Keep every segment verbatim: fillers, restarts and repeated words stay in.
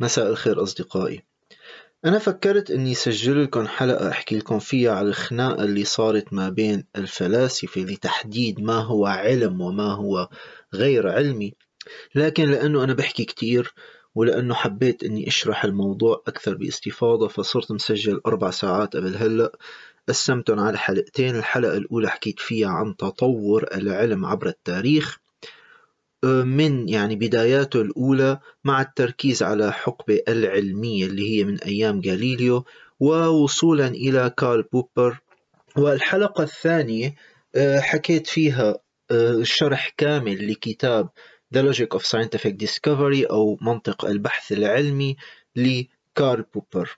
مساء الخير أصدقائي. أنا فكرت أني سجل لكم حلقة أحكي لكم فيها على الخناقة اللي صارت ما بين الفلاسفة لتحديد ما هو علم وما هو غير علمي، لكن لأنه أنا بحكي كتير ولأنه حبيت أني أشرح الموضوع أكثر باستفاضة فصرت مسجل أربع ساعات قبل هلأ. قسمتهم على حلقتين. الحلقة الأولى حكيت فيها عن تطور العلم عبر التاريخ من يعني بداياته الأولى مع التركيز على حقبة العلمية اللي هي من أيام غاليليو ووصولا إلى كارل بوبر. والحلقة الثانية حكيت فيها شرح كامل لكتاب The Logic of Scientific Discovery أو منطق البحث العلمي لكارل بوبر.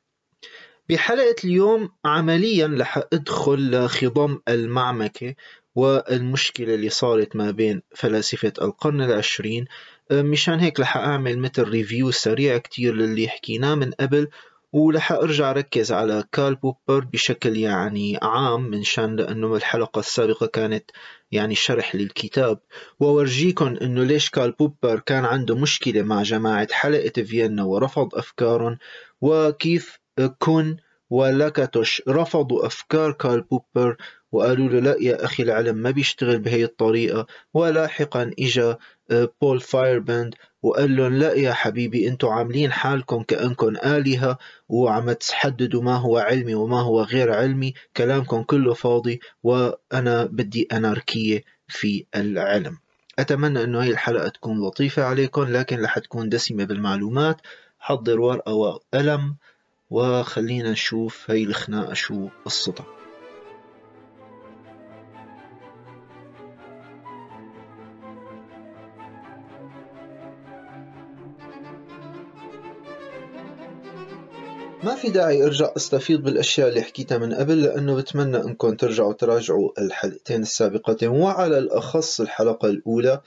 بحلقة اليوم عمليا رح أدخل لخضم المعمكة والمشكلة اللي صارت ما بين فلاسفة القرن العشرين، مشان هيك رح أعمل مثل ريفيو سريع كتير للي حكيناه من قبل، ورح أرجع أركز على كارل بوبر بشكل يعني عام من شان لأنه الحلقة السابقة كانت يعني شرح للكتاب، وورجيكم أنه ليش كارل بوبر كان عنده مشكلة مع جماعة حلقة فيينا ورفض أفكارهم، وكيف كون ولاكاتوش رفضوا أفكار كارل بوبر وقالوا له لا يا أخي العلم ما بيشتغل بهي الطريقة. ولاحقا إجا بول فايربند وقال لهم لا يا حبيبي أنتم عاملين حالكم كأنكم آلهة وعم تحددوا ما هو علمي وما هو غير علمي، كلامكم كله فاضي وأنا بدي أناركية في العلم. أتمنى أنه هي الحلقة تكون لطيفة عليكم لكن رح تكون دسمة بالمعلومات. حضر ورقة وقلم وخلينا نشوف هاي الخناقة شو قصتها. ما في داعي ارجع استفيض بالاشياء اللي حكيتها من قبل لانه بتمنى انكم ترجعوا تراجعوا الحلقتين السابقتين وعلى الاخص الحلقة الاولى.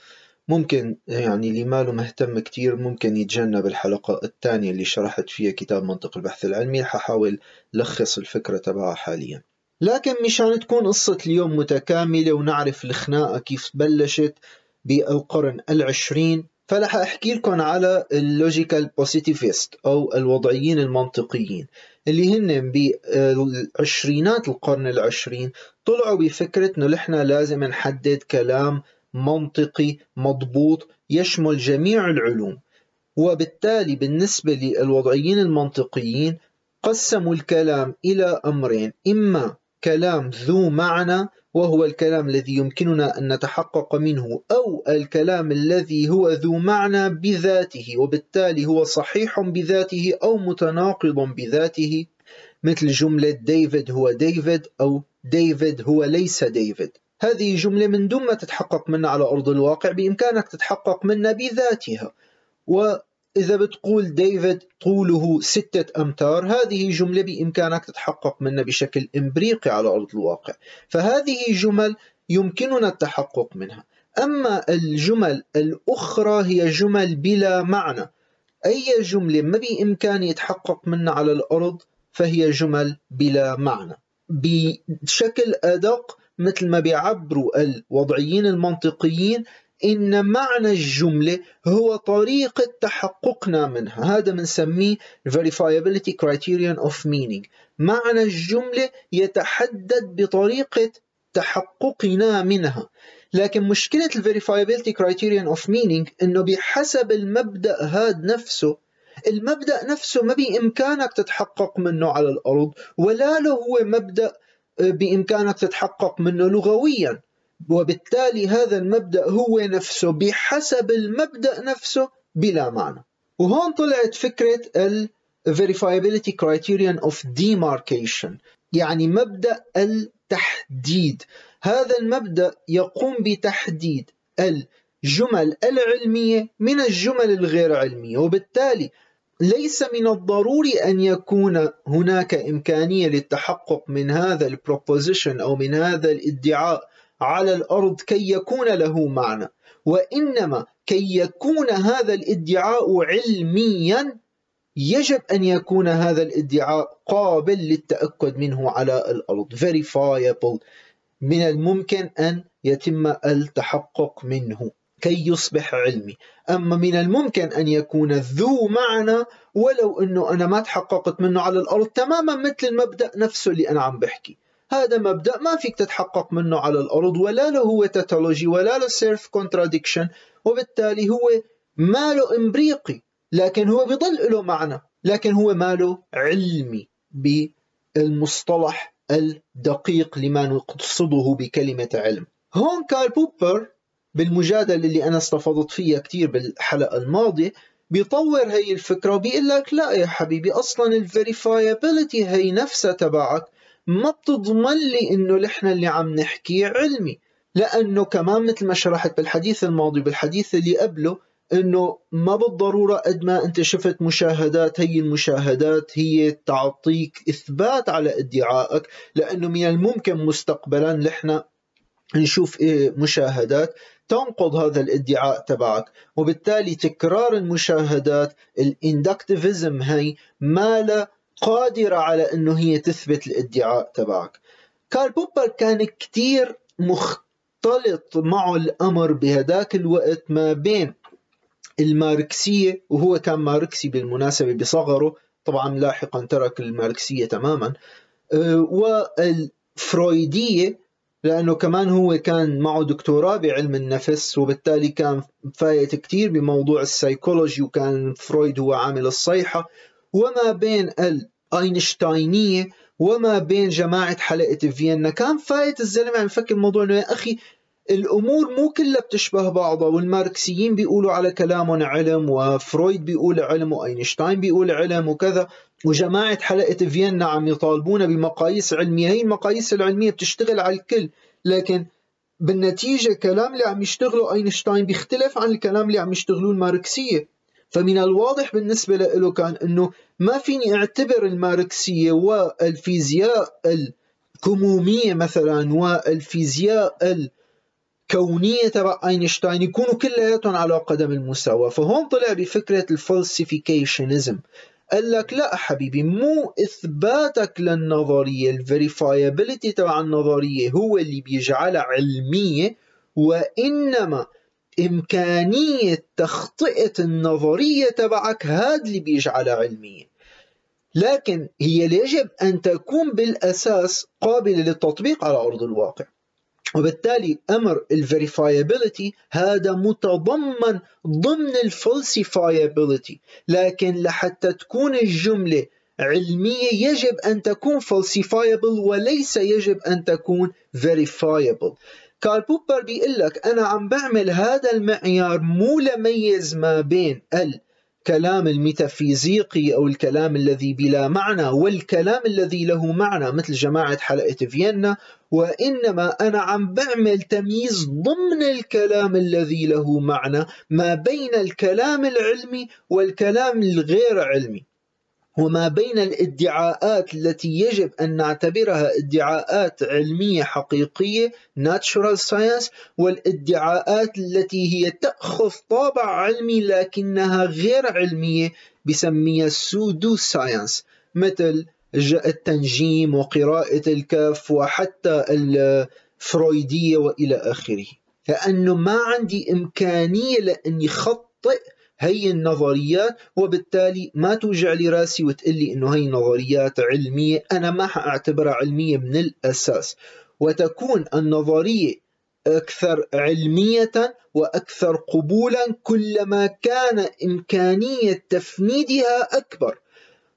ممكن يعني اللي ماله مهتم كتير ممكن يتجنب الحلقة الثانية اللي شرحت فيها كتاب منطق البحث العلمي، ححاول لخص الفكرة تبعها حاليا. لكن مشان تكون قصة اليوم متكاملة ونعرف الخناقة كيف بلشت بالقرن العشرين، فلح أحكي لكم على اللوجيكال بوزيتيفيست أو الوضعيين المنطقيين اللي هن بالعشرينات القرن العشرين طلعوا بفكرة إنه نحن لازم نحدد كلام منطقي مضبوط يشمل جميع العلوم، وبالتالي بالنسبة للوضعيين المنطقيين قسموا الكلام إلى أمرين، إما كلام ذو معنى وهو الكلام الذي يمكننا أن نتحقق منه، أو الكلام الذي هو ذو معنى بذاته وبالتالي هو صحيح بذاته أو متناقض بذاته، مثل جملة ديفيد هو ديفيد أو ديفيد هو ليس ديفيد. هذه جملة من دون ما تتحقق منها على أرض الواقع بإمكانك تتحقق منها بذاتها، وإذا بتقول ديفيد طوله ستة أمتار هذه جملة بإمكانك تتحقق منها بشكل إمبريقي على أرض الواقع، فهذه جمل يمكننا التحقق منها. أما الجمل الأخرى هي جمل بلا معنى، أي جملة ما بإمكاني يتحقق منها على الأرض فهي جمل بلا معنى. بشكل أدق مثل ما بيعبروا الوضعيين المنطقيين إن معنى الجملة هو طريقة تحققنا منها، هذا بنسميه verifiability criterion of meaning. معنى الجملة يتحدد بطريقة تحققنا منها، لكن مشكلة verifiability criterion of meaning إنه بحسب المبدأ هذا نفسه، المبدأ نفسه ما بإمكانك تتحقق منه على الأرض ولا له هو مبدأ بإمكانك تتحقق منه لغويا، وبالتالي هذا المبدأ هو نفسه بحسب المبدأ نفسه بلا معنى. وهون طلعت فكرة ال verifiability criterion of demarcation، يعني مبدأ التحديد. هذا المبدأ يقوم بتحديد الجمل العلمية من الجمل الغير علمية، وبالتالي ليس من الضروري أن يكون هناك إمكانية للتحقق من هذا البروبوزيشن أو من هذا الادعاء على الأرض كي يكون له معنى، وإنما كي يكون هذا الادعاء علميا يجب أن يكون هذا الادعاء قابل للتأكد منه على الأرض verifiable، من الممكن أن يتم التحقق منه. كي يصبح علمي. أما من الممكن أن يكون ذو معنى ولو أنه أنا ما تحققت منه على الأرض، تماما مثل المبدأ نفسه اللي أنا عم بحكي. هذا مبدأ ما فيك تتحقق منه على الأرض، ولا له هو تاتولوجي ولا له سيرف كونتراديكشن، وبالتالي هو ما له إمبريقي، لكن هو بيضل له معنى، لكن هو ما له علمي بالمصطلح الدقيق لما نقصده بكلمة علم. هون كارل بوبر بالمجادلة اللي أنا استفضت فيها كتير بالحلقة الماضية بيطور هاي الفكرة وبيقول لك لا يا حبيبي، أصلا الفيريفايابيلتي هاي نفسها تبعك ما بتضمن لي إنه نحن اللي عم نحكيه علمي، لأنه كمان مثل ما شرحت بالحديث الماضي بالحديث اللي قبله إنه ما بالضرورة قد ما أنت شفت مشاهدات هي المشاهدات هي تعطيك إثبات على ادعائك، لأنه من الممكن مستقبلا نحن نشوف إيه مشاهدات تنقض هذا الادعاء تبعك، وبالتالي تكرار المشاهدات الاندكتيفيزم هي ما لا قادرة على أنه هي تثبت الادعاء تبعك. كارل بوبر كان كتير مختلط معه الأمر بهداك الوقت ما بين الماركسية، وهو كان ماركسي بالمناسبة بصغره، طبعا لاحقا ترك الماركسية تماما، والفرويدية لأنه كمان هو كان معه دكتوراه بعلم النفس، وبالتالي كان فايت كتير بموضوع السيكولوجي، وكان فرويد هو عامل الصيحة، وما بين الأينشتاينية وما بين جماعة حلقة فيينا. كان فايت الزلمة عم يفكر الموضوع إنه يا أخي الأمور مو كلها بتشبه بعضها، والماركسيين بيقولوا على كلامهم علم، وفرويد بيقول علم، وأينشتاين بيقول علم وكذا، وجماعة حلقة فيينا عم يطالبونا بمقاييس علمية. هي المقاييس العلمية بتشتغل على الكل، لكن بالنتيجة كلام اللي عم يشتغله أينشتاين بيختلف عن الكلام اللي عم يشتغلوه الماركسية. فمن الواضح بالنسبة له كان أنه ما فيني أعتبر الماركسية والفيزياء الكمومية مثلا والفيزياء الكونية تبع أينشتاين يكونوا كلياتهم على قدم المساواة. فهون طلع بفكرة الفلسفيكيشنزم، قال لك لا حبيبي، مو إثباتك للنظرية الفيريفايابيلتي تبع النظرية هو اللي بيجعلها علمية، وإنما إمكانية تخطئة النظرية تبعك هاد اللي بيجعلها علمية، لكن هي يجب أن تكون بالأساس قابلة للتطبيق على أرض الواقع. وبالتالي أمر الفيريفايابيلتي هذا متضمن ضمن الفلسفايابيلتي، لكن لحتى تكون الجملة علمية يجب أن تكون فلسفايبل وليس يجب أن تكون فيريفايبل. كارل بوبر بيقول لك أنا عم بعمل هذا المعيار مو لميز ما بين الكلام الميتافيزيقي أو الكلام الذي بلا معنى والكلام الذي له معنى مثل جماعة حلقة فيينا، وإنما أنا عم بعمل تمييز ضمن الكلام الذي له معنى ما بين الكلام العلمي والكلام الغير علمي، وما بين الادعاءات التي يجب أن نعتبرها ادعاءات علمية حقيقية natural science، والادعاءات التي هي تأخذ طابع علمي لكنها غير علمية بسميها pseudo science، مثل التنجيم وقراءة الكهف وحتى الفرويدية وإلى آخره، لأنه ما عندي إمكانية لأني خطئ هي النظريات، وبالتالي ما توجع لي راسي وتقلي إنه هي نظريات علمية، أنا ما حأعتبرها علمية من الأساس، وتكون النظرية أكثر علمية وأكثر قبولا كلما كان إمكانية تفنيدها أكبر،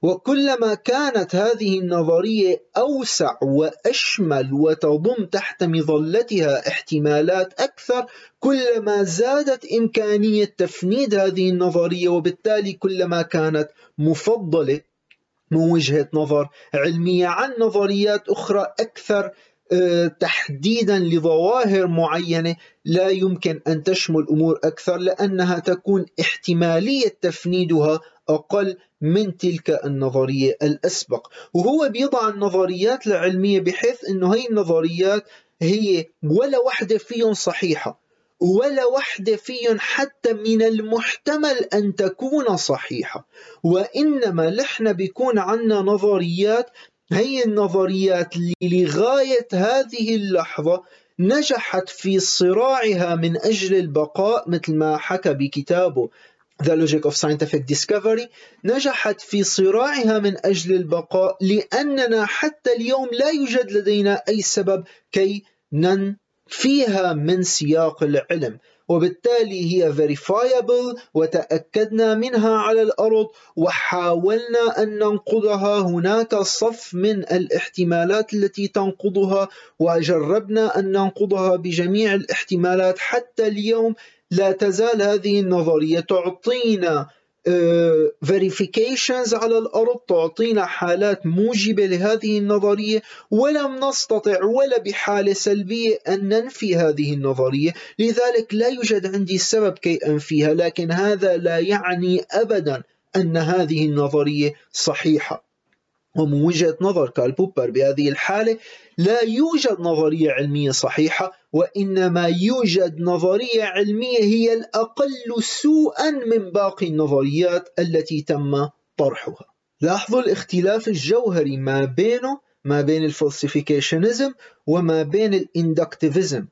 وكلما كانت هذه النظرية أوسع وأشمل وتضم تحت مظلتها احتمالات أكثر، كلما زادت إمكانية تفنيد هذه النظرية، وبالتالي كلما كانت مفضلة من وجهة نظر علمية عن نظريات أخرى أكثر تحديدا لظواهر معينة لا يمكن أن تشمل أمور أكثر، لأنها تكون احتمالية تفنيدها أقل من تلك النظرية الأسبق. وهو بيضع النظريات العلمية بحيث أنه هي النظريات هي ولا واحدة فيهم صحيحة، ولا واحدة فيهم حتى من المحتمل أن تكون صحيحة، وإنما لحنا بيكون عنا نظريات هي النظريات اللي لغاية هذه اللحظة نجحت في صراعها من أجل البقاء مثل ما حكى بكتابه The Logic of Scientific Discovery. نجحت في صراعها من أجل البقاء لأننا حتى اليوم لا يوجد لدينا أي سبب كي ننفيها من سياق العلم، وبالتالي هي verifiable وتأكدنا منها على الأرض وحاولنا أن ننقضها. هناك صف من الاحتمالات التي تنقضها وجربنا أن ننقضها بجميع الاحتمالات. حتى اليوم لا تزال هذه النظرية تعطينا verifications على الأرض، تعطينا حالات موجبة لهذه النظرية، ولم نستطع ولا بحالة سلبية أن ننفي هذه النظرية. لذلك لا يوجد عندي سبب كي أنفيها، لكن هذا لا يعني أبدا أن هذه النظرية صحيحة. ومن وجهة نظر كارل بوبر بهذه الحالة لا يوجد نظرية علمية صحيحة، وإنما يوجد نظرية علمية هي الأقل سوءا من باقي النظريات التي تم طرحها. لاحظوا الاختلاف الجوهري ما بينه ما بين الفلسفيكيشنزم وما بين الاندكتيفيزم.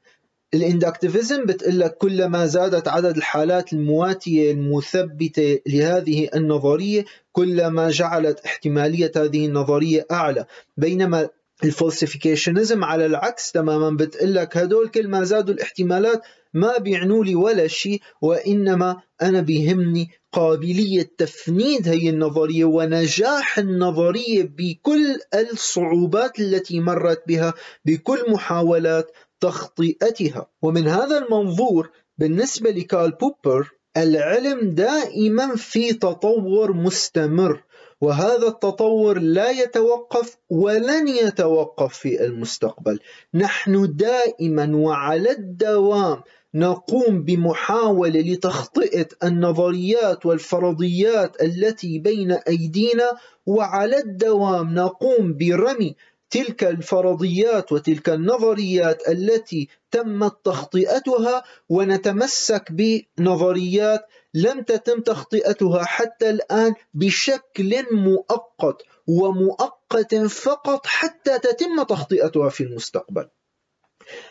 الاندكتيفيزم بتقلك كلما زادت عدد الحالات المواتية المثبتة لهذه النظرية كلما جعلت احتمالية هذه النظرية أعلى، بينما الفلسفيكيشنزم على العكس تماما بتقلك هدول كل ما زادوا الاحتمالات ما بيعنوا لي ولا شيء، وإنما أنا بيهمني قابلية تفنيد هي النظرية ونجاح النظرية بكل الصعوبات التي مرت بها، بكل محاولات تخطئتها. ومن هذا المنظور بالنسبة لكارل بوبر العلم دائما في تطور مستمر، وهذا التطور لا يتوقف ولن يتوقف في المستقبل. نحن دائما وعلى الدوام نقوم بمحاولة لتخطئة النظريات والفرضيات التي بين أيدينا، وعلى الدوام نقوم برمي تلك الفرضيات وتلك النظريات التي تمت تخطئتها، ونتمسك بنظريات لم تتم تخطئتها حتى الآن بشكل مؤقت ومؤقت فقط حتى تتم تخطئتها في المستقبل.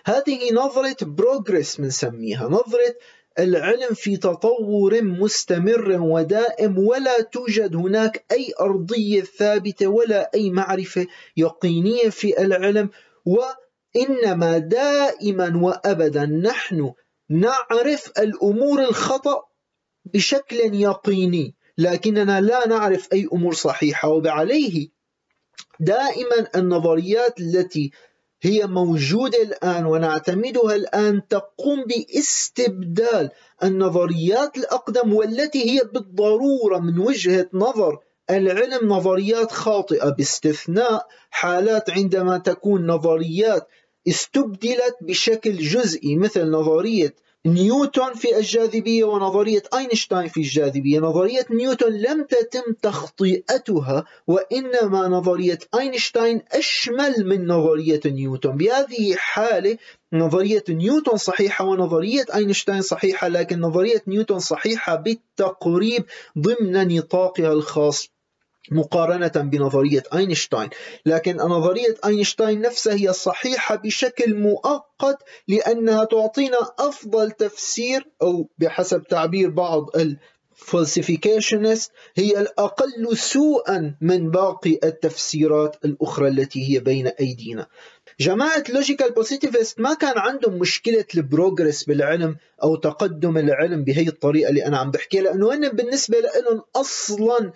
هذه نظرة بروجريس بنسميها، نظرة العلم في تطور مستمر ودائم، ولا توجد هناك أي أرضية ثابتة ولا أي معرفة يقينية في العلم، وإنما دائما وأبدا نحن نعرف الأمور الخطأ بشكل يقيني، لكننا لا نعرف أي أمور صحيحة. وبعليه دائما النظريات التي هي موجودة الآن ونعتمدها الآن تقوم باستبدال النظريات الأقدم، والتي هي بالضرورة من وجهة نظر العلم نظريات خاطئة، باستثناء حالات عندما تكون نظريات استبدلت بشكل جزئي، مثل نظرية نيوتن في الجاذبية ونظرية أينشتاين في الجاذبية. نظرية نيوتن لم تتم تخطئتها، وإنما نظرية أينشتاين أشمل من نظرية نيوتن. بهذه حالة نظرية نيوتن صحيحة ونظرية أينشتاين صحيحة، لكن نظرية نيوتن صحيحة بالتقريب ضمن نطاقها الخاص مقارنة بنظرية أينشتاين، لكن نظرية أينشتاين نفسها هي صحيحة بشكل مؤقت لأنها تعطينا أفضل تفسير، أو بحسب تعبير بعض الفلسفيكيشنست هي الأقل سوءا من باقي التفسيرات الأخرى التي هي بين أيدينا. جماعة لوجيكال بوزيتيفست ما كان عندهم مشكلة البروجرس بالعلم أو تقدم العلم بهي الطريقة اللي أنا عم بحكيها، لأنه أنا بالنسبة لهم أصلا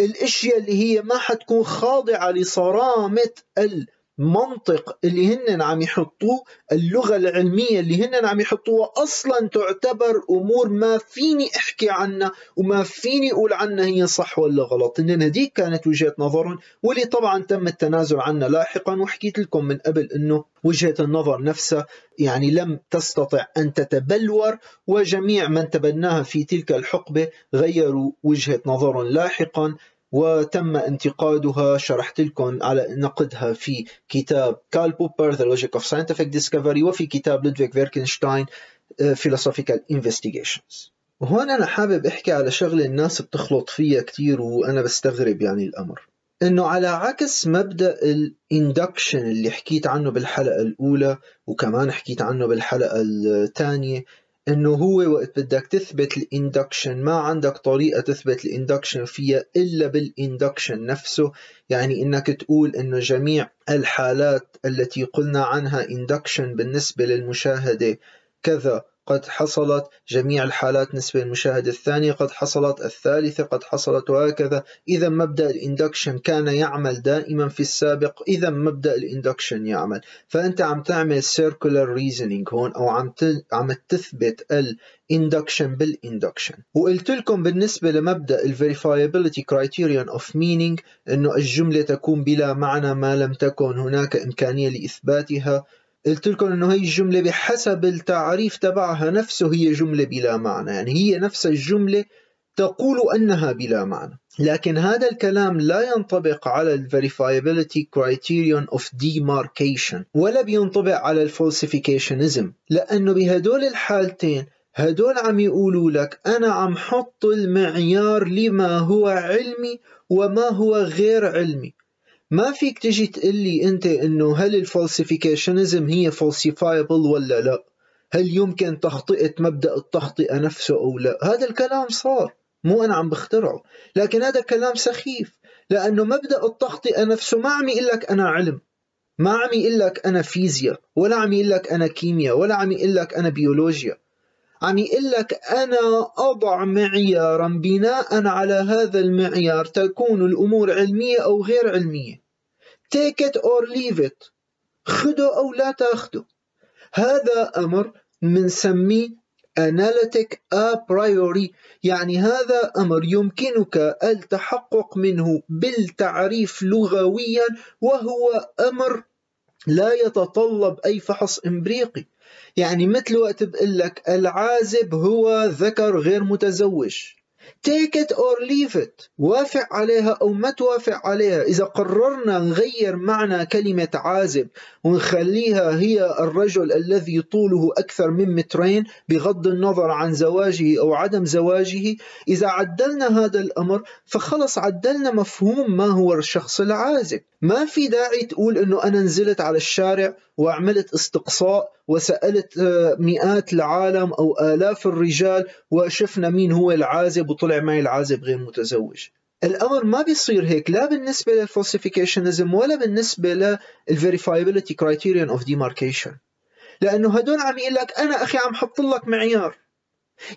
الاشياء اللي هي ما حتكون خاضعة لصرامة المنطق اللي هن عم يحطوه، اللغة العلمية اللي هن عم يحطوها أصلا تعتبر أمور ما فيني أحكي عنها وما فيني أقول عنها هي صح ولا غلط. إن هديك كانت وجهة نظرهم، واللي طبعا تم التنازل عنها لاحقا، وحكيت لكم من قبل إنه وجهة النظر نفسها يعني لم تستطع أن تتبلور، وجميع من تبناها في تلك الحقبة غيروا وجهة نظر لاحقا وتم انتقادها. شرحت لكم على نقدها في كتاب كارل بوبر The Logic of Scientific Discovery وفي كتاب لودفيك فيركنشتاين Philosophical Investigations. وهون أنا حابب أحكي على شغلة الناس بتخلط فيها كتير وأنا بستغرب يعني الأمر. انه على عكس مبدأ الاندكشن اللي حكيت عنه بالحلقة الاولى وكمان حكيت عنه بالحلقة الثانية، انه هو وقت بدك تثبت الاندكشن ما عندك طريقة تثبت الاندكشن فيها الا بالاندكشن نفسه، يعني انك تقول انه جميع الحالات التي قلنا عنها اندكشن بالنسبة للمشاهدة كذا قد حصلت، جميع الحالات نسبة المشاهدة الثانية قد حصلت، الثالثة قد حصلت، وهكذا. إذا مبدأ الإندكشن كان يعمل دائما في السابق، إذا مبدأ الإندكشن يعمل، فأنت عم تعمل circular reasoning هون، أو عم عم تثبت الإندكشن بالإندكشن. وقلت لكم بالنسبة لمبدأ الverifiability criterion of meaning إنه الجملة تكون بلا معنى ما لم تكن هناك إمكانية لإثباتها. قلت لكم انه هي الجملة بحسب التعريف تبعها نفسه هي جملة بلا معنى، يعني هي نفس الجملة تقول انها بلا معنى، لكن هذا الكلام لا ينطبق على ال verifiability criterion of demarcation ولا بينطبق على ال falsificationism، لانه بهدول الحالتين هدول عم يقولوا لك انا عم حط المعيار لما هو علمي وما هو غير علمي. ما فيك تجي تقلي انت انه هل الفالسيفيكيشنزم هي falsifiable ولا لا، هل يمكن تخطئة مبدأ التخطئة نفسه او لا. هذا الكلام صار، مو انا عم بخترعه، لكن هذا الكلام سخيف، لانه مبدأ التخطئة نفسه ما عم يقول لك انا علم، ما عم يقول لك انا فيزياء، ولا عم يقول لك انا كيمياء، ولا عم يقول لك انا بيولوجيا، عم يقول لك أنا أضع معيارا بناء على هذا المعيار تكون الأمور علمية أو غير علمية، take it or leave it، خده أو لا تاخده. هذا أمر منسميه analytic a priori، يعني هذا أمر يمكنك التحقق منه بالتعريف لغويا، وهو أمر لا يتطلب أي فحص إمبريقي. يعني مثل وقت بقول لك العازب هو ذكر غير متزوج، take it or leave it، وافق عليها أو ما توافق عليها. إذا قررنا نغير معنى كلمة عازب ونخليها هي الرجل الذي طوله أكثر من مترين بغض النظر عن زواجه أو عدم زواجه، إذا عدلنا هذا الأمر فخلص عدلنا مفهوم ما هو الشخص العازب. ما في داعي تقول أنه أنا نزلت على الشارع وعملت استقصاء وسألت مئات العالم أو آلاف الرجال وشفنا مين هو العازب وطلع معي العازب غير متزوج. الأمر ما بيصير هيك، لا بالنسبة للفالسيفيكيشنزم ولا بالنسبة للفيريفايبلتي كرايتيريون أوف ديماركيشن، لأنه هدول عم يقول لك أنا أخي عم حط لك معيار،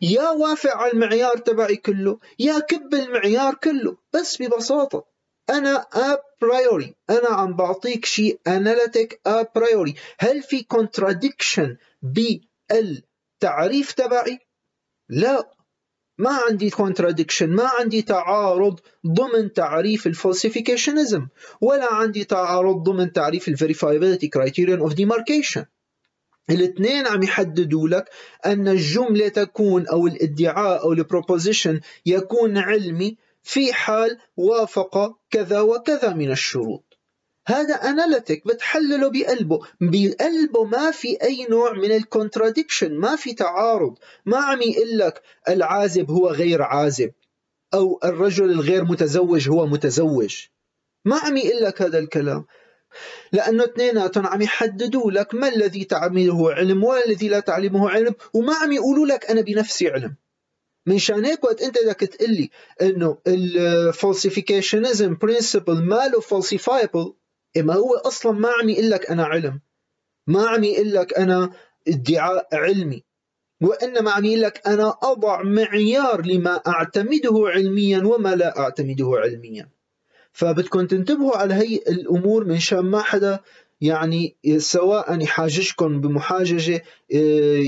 يا وافق على المعيار تبعي كله يا كب المعيار كله، بس ببساطة أنا a priori، أنا عم بعطيك شيء analytic a priori. هل في contradiction بالتعريف تبعي؟ لا، ما عندي contradiction، ما عندي تعارض ضمن تعريف الفالسيفيكيشنزم، ولا عندي تعارض ضمن تعريف الverifiability criterion of demarcation. الاثنين عم يحددوا لك أن الجملة تكون أو الادعاء أو البروبوزيشن يكون علمي في حال وافق كذا وكذا من الشروط. هذا أناليتيك، بتحلله بقلبه، بقلبه ما في أي نوع من الكونتراديكشن، ما في تعارض، ما عم يقول لك العازب هو غير عازب أو الرجل الغير متزوج هو متزوج، ما عم يقول لك هذا الكلام، لأنه اثنيناتهم عم يحددوا لك ما الذي تعلمه علم والذي لا تعلمه علم، وما عم يقولوا لك أنا بنفسي علم. من شان هيك وقت انت بدك تقلي انه الفالسيفيكيشنزم برنسبل ماله فالسيفايبل، ما هو اصلا ما عم يقول لك انا علم، ما عم يقول لك انا ادعاء علمي، وانما عم يقول لك انا اضع معيار لما اعتمده علميا وما لا اعتمده علميا. فبدكم تنتبهوا على هي الامور من شان ما حدا يعني سواء يحاججكم بمحاججه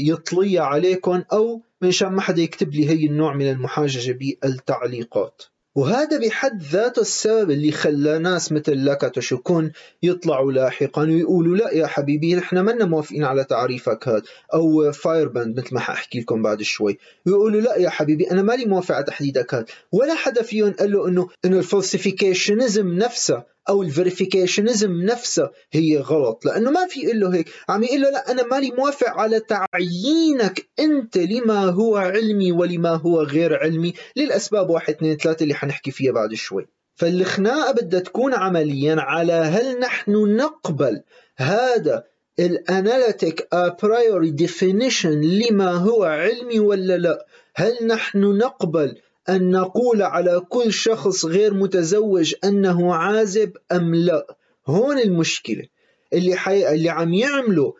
يطليها عليكم، او من شان ما حدا يكتب لي هي النوع من المحاججة بالتعليقات. وهذا بحد ذاته السبب اللي خلى ناس مثل لاكاتوشو كون يطلعوا لاحقا ويقولوا لا يا حبيبي نحن منا موافقين على تعريفك هذا، او فايرباند مثل ما حاحكي لكم بعد شوي، ويقولوا لا يا حبيبي انا مالي موافق على تحديدك هذا. ولا حدا فيهم قال له انه انه الفالسيفيكيشنزم نفسها او الفيريفيكيشنزم نفسها هي غلط، لانه ما في يقول له هيك، عم يقول له لا انا مالي موافق على تعيينك انت لما هو علمي ولما هو غير علمي للاسباب واحد اثنين ثلاثه اللي حنحكي فيها بعد شوي. فالخناقة بدها تكون عمليا على هل نحن نقبل هذا الاناليتيك ابرايوري ديفينيشن لما هو علمي ولا لا؟ هل نحن نقبل أن نقول على كل شخص غير متزوج أنه عازب أم لا؟ هون المشكلة اللي, حي... اللي عم يعمله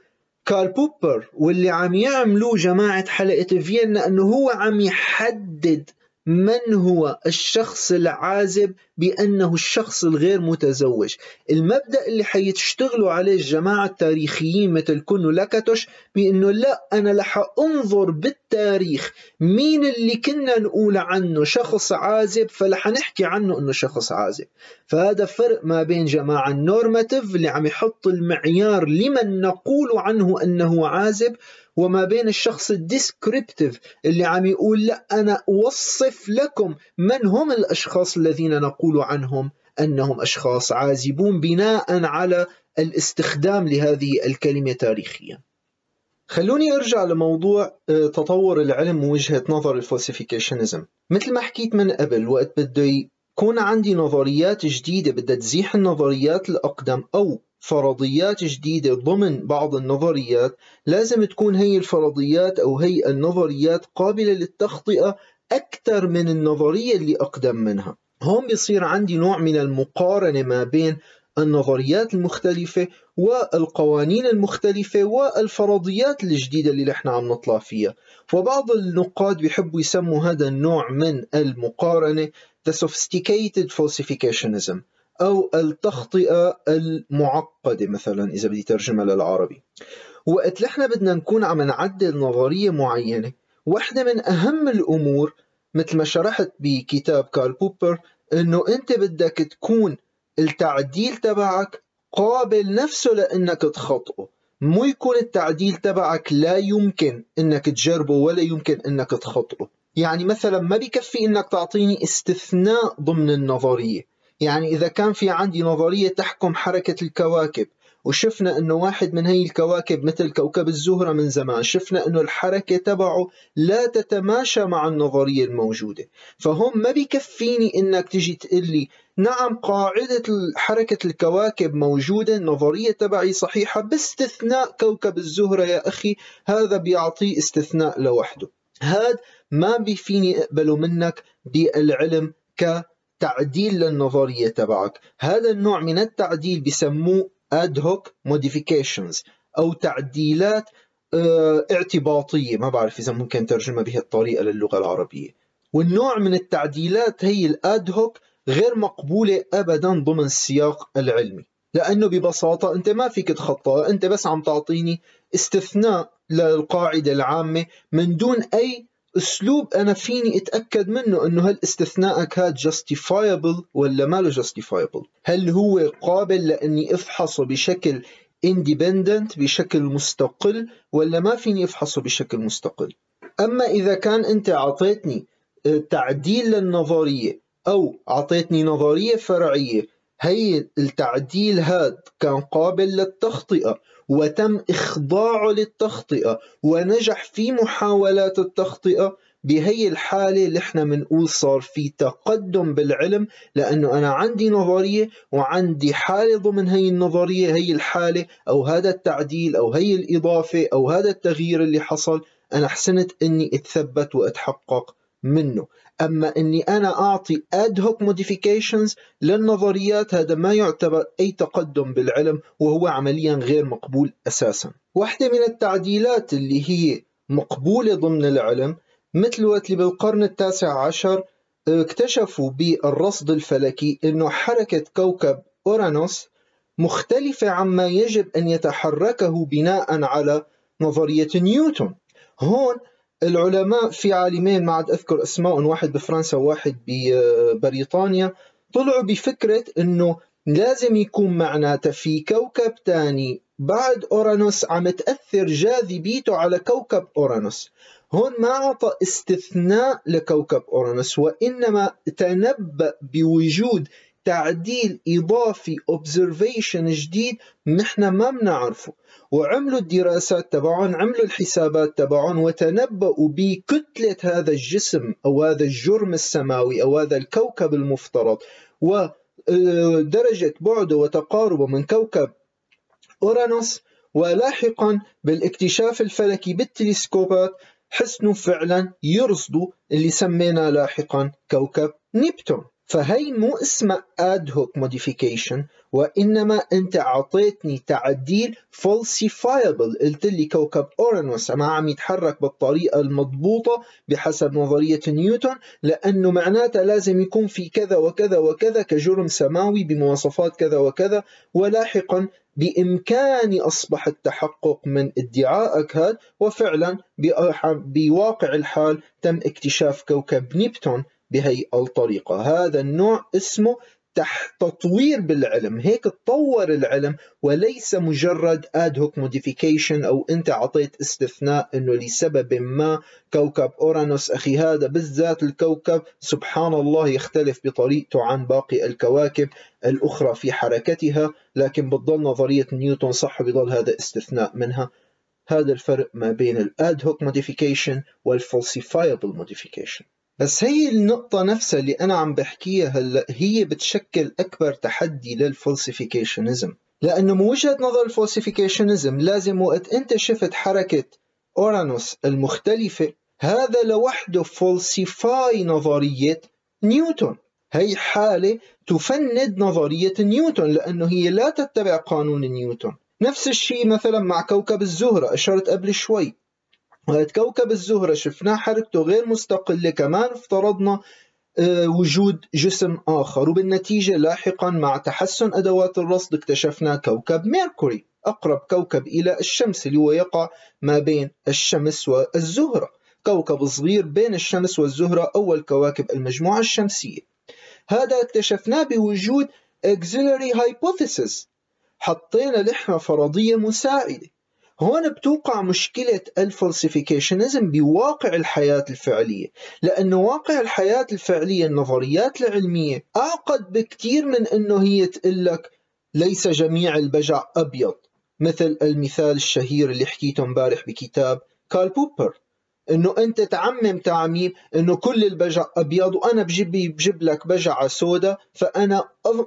كارل بوبر واللي عم يعملوه جماعة حلقة فيينا، أنه هو عم يحدد من هو الشخص العازب بأنه الشخص الغير متزوج. المبدأ اللي حيتشتغلوا عليه الجماعة التاريخيين مثل كون ولاكاتوش بأنه لا، أنا لح أنظر بالتاريخ مين اللي كنا نقول عنه شخص عازب فلح نحكي عنه أنه شخص عازب. فهذا فرق ما بين جماعة النورماتيف اللي عم يحط المعيار لمن نقول عنه أنه عازب، وما بين الشخص الديسكريبتيف اللي عم يقول لا، أنا أوصف لكم من هم الأشخاص الذين نقول عنهم أنهم أشخاص عازبون بناء على الاستخدام لهذه الكلمة تاريخيا. خلوني أرجع لموضوع تطور العلم ووجهة نظر الفلسفيكيشنزم. مثل ما حكيت من قبل، وقت بدي يكون عندي نظريات جديدة بدها تزيح النظريات الأقدم أو فرضيات جديدة ضمن بعض النظريات، لازم تكون هي الفرضيات أو هي النظريات قابلة للتخطئة أكثر من النظرية اللي أقدم منها. هون بيصير عندي نوع من المقارنة ما بين النظريات المختلفة والقوانين المختلفة والفرضيات الجديدة اللي نحن عم نطلع فيها. وبعض النقاد بيحبوا يسموا هذا النوع من المقارنة The Sophisticated Falsificationism أو التخطئة المعقدة مثلا إذا بدي ترجمها للعربي. وقت لحنا بدنا نكون عم نعدل نظرية معينة، واحدة من أهم الأمور مثل ما شرحت بكتاب كارل بوبر أنه أنت بدك تكون التعديل تبعك قابل نفسه لأنك تخطئه، مو يكون التعديل تبعك لا يمكن أنك تجربه ولا يمكن أنك تخطئه. يعني مثلا ما بكفي أنك تعطيني استثناء ضمن النظرية. يعني إذا كان في عندي نظرية تحكم حركة الكواكب وشفنا أنه واحد من هاي الكواكب مثل كوكب الزهرة من زمان شفنا أنه الحركة تبعه لا تتماشى مع النظرية الموجودة، فهم ما بيكفيني أنك تجي تقلي نعم قاعدة حركة الكواكب موجودة، النظرية تبعي صحيحة باستثناء كوكب الزهرة يا أخي، هذا بيعطي استثناء لوحده. هذا ما بيفيني أقبله منك بالعلم ك تعديل للنظرية تبعك. هذا النوع من التعديل بسموه ad hoc modifications أو تعديلات اعتباطية، ما بعرف إذا ممكن ترجمها بهالطريقة للغة العربية. والنوع من التعديلات هي الad hoc غير مقبولة أبدا ضمن السياق العلمي، لأنه ببساطة أنت ما فيك تخطئها، أنت بس عم تعطيني استثناء للقاعدة العامة من دون أي اسلوب انا فيني اتاكد منه انه هل استثنائك هاد justifiable ولا ما له justifiable، هل هو قابل لاني افحصه بشكل independent بشكل مستقل ولا ما فيني افحصه بشكل مستقل. اما اذا كان انت اعطيتني تعديل للنظريه او اعطيتني نظريه فرعيه هي التعديل هاد كان قابل للتخطئه وتم إخضاعه للتخطئة ونجح في محاولات التخطئة، بهي الحالة اللي احنا منقول صار في تقدم بالعلم، لأنه أنا عندي نظرية وعندي حالة ضمن هي النظرية، هي الحالة أو هذا التعديل أو هي الإضافة أو هذا التغيير اللي حصل أنا حسنت أني اتثبت واتحقق منه. أما أني أنا أعطي ad hoc modifications للنظريات هذا ما يعتبر أي تقدم بالعلم وهو عمليا غير مقبول أساسا. واحدة من التعديلات اللي هي مقبولة ضمن العلم مثل وقت اللي بالقرن التاسع عشر اكتشفوا بالرصد الفلكي أنه حركة كوكب أورانوس مختلفة عما يجب أن يتحركه بناء على نظرية نيوتن. هون العلماء في عالمين ما عاد أذكر أسماءهم، واحد بفرنسا وواحد ببريطانيا، طلعوا بفكرة أنه لازم يكون معناته في كوكب تاني بعد أورانوس عم تأثر جاذبيته على كوكب أورانوس. هون ما عطى استثناء لكوكب أورانوس وإنما تنبأ بوجود تعديل إضافي observation جديد نحن ما بنعرفه، وعملوا الدراسات تبعهم، عملوا الحسابات تبعهم وتنبأوا بكتلة هذا الجسم أو هذا الجرم السماوي أو هذا الكوكب المفترض ودرجة بعده وتقاربه من كوكب أورانوس، ولاحقا بالاكتشاف الفلكي بالتلسكوبات حسنوا فعلا يرصدوا اللي سمينا لاحقا كوكب نبتون. فهي مو اسمها ad hoc modification، وإنما أنت عطيتني تعديل falsifiable، قلت لي كوكب أورانوس ما عم يتحرك بالطريقة المضبوطة بحسب نظرية نيوتن، لأنه معناتها لازم يكون في كذا وكذا وكذا كجرم سماوي بمواصفات كذا وكذا. ولاحقا بإمكاني أصبح التحقق من ادعائك هذا، وفعلا بواقع الحال تم اكتشاف كوكب نبتون بهي الطريقة. هذا النوع اسمه تطوير بالعلم، هيك تطور العلم وليس مجرد ad hoc modification أو أنت عطيت استثناء أنه لسبب ما كوكب أورانوس. أخي هذا بالذات الكوكب سبحان الله يختلف بطريقته عن باقي الكواكب الأخرى في حركتها، لكن بتضل نظرية نيوتن صح، بضل هذا استثناء منها. هذا الفرق ما بين ال ad hoc modification والfalsifiable modification. بس هي النقطة نفسها اللي أنا عم بحكيها هلا هي بتشكل أكبر تحدي للفلسفيكيشنزم، لأنه من وجهة نظر الفلسفيكيشنزم لازم وقت أنت شفت حركة أورانوس المختلفة هذا لوحده فلسفاي نظرية نيوتن. هي حالة تفند نظرية نيوتن لأنه هي لا تتبع قانون نيوتن. نفس الشيء مثلا مع كوكب الزهرة أشرت قبل شوي. كوكب الزهرة شفناه حركته غير مستقلة، كمان افترضنا وجود جسم آخر، وبالنتيجة لاحقا مع تحسن أدوات الرصد اكتشفنا كوكب ميركوري أقرب كوكب إلى الشمس، اللي هو يقع ما بين الشمس والزهرة، كوكب صغير بين الشمس والزهرة، أول كواكب المجموعة الشمسية. هذا اكتشفناه بوجود auxiliary hypothesis، حطينا لحنا فرضية مساعدة. هون بتوقع مشكلة الفلسفيكيشنزم بواقع الحياة الفعلية، لأنه واقع الحياة الفعلية النظريات العلمية أعقد بكتير من أنه هي تقلك ليس جميع البجع أبيض، مثل المثال الشهير اللي حكيته امبارح بكتاب كارل بوبر، أنه أنت تعمم تعميم أنه كل البجع أبيض وأنا بجيب, بجيب لك بجعة سودة فأنا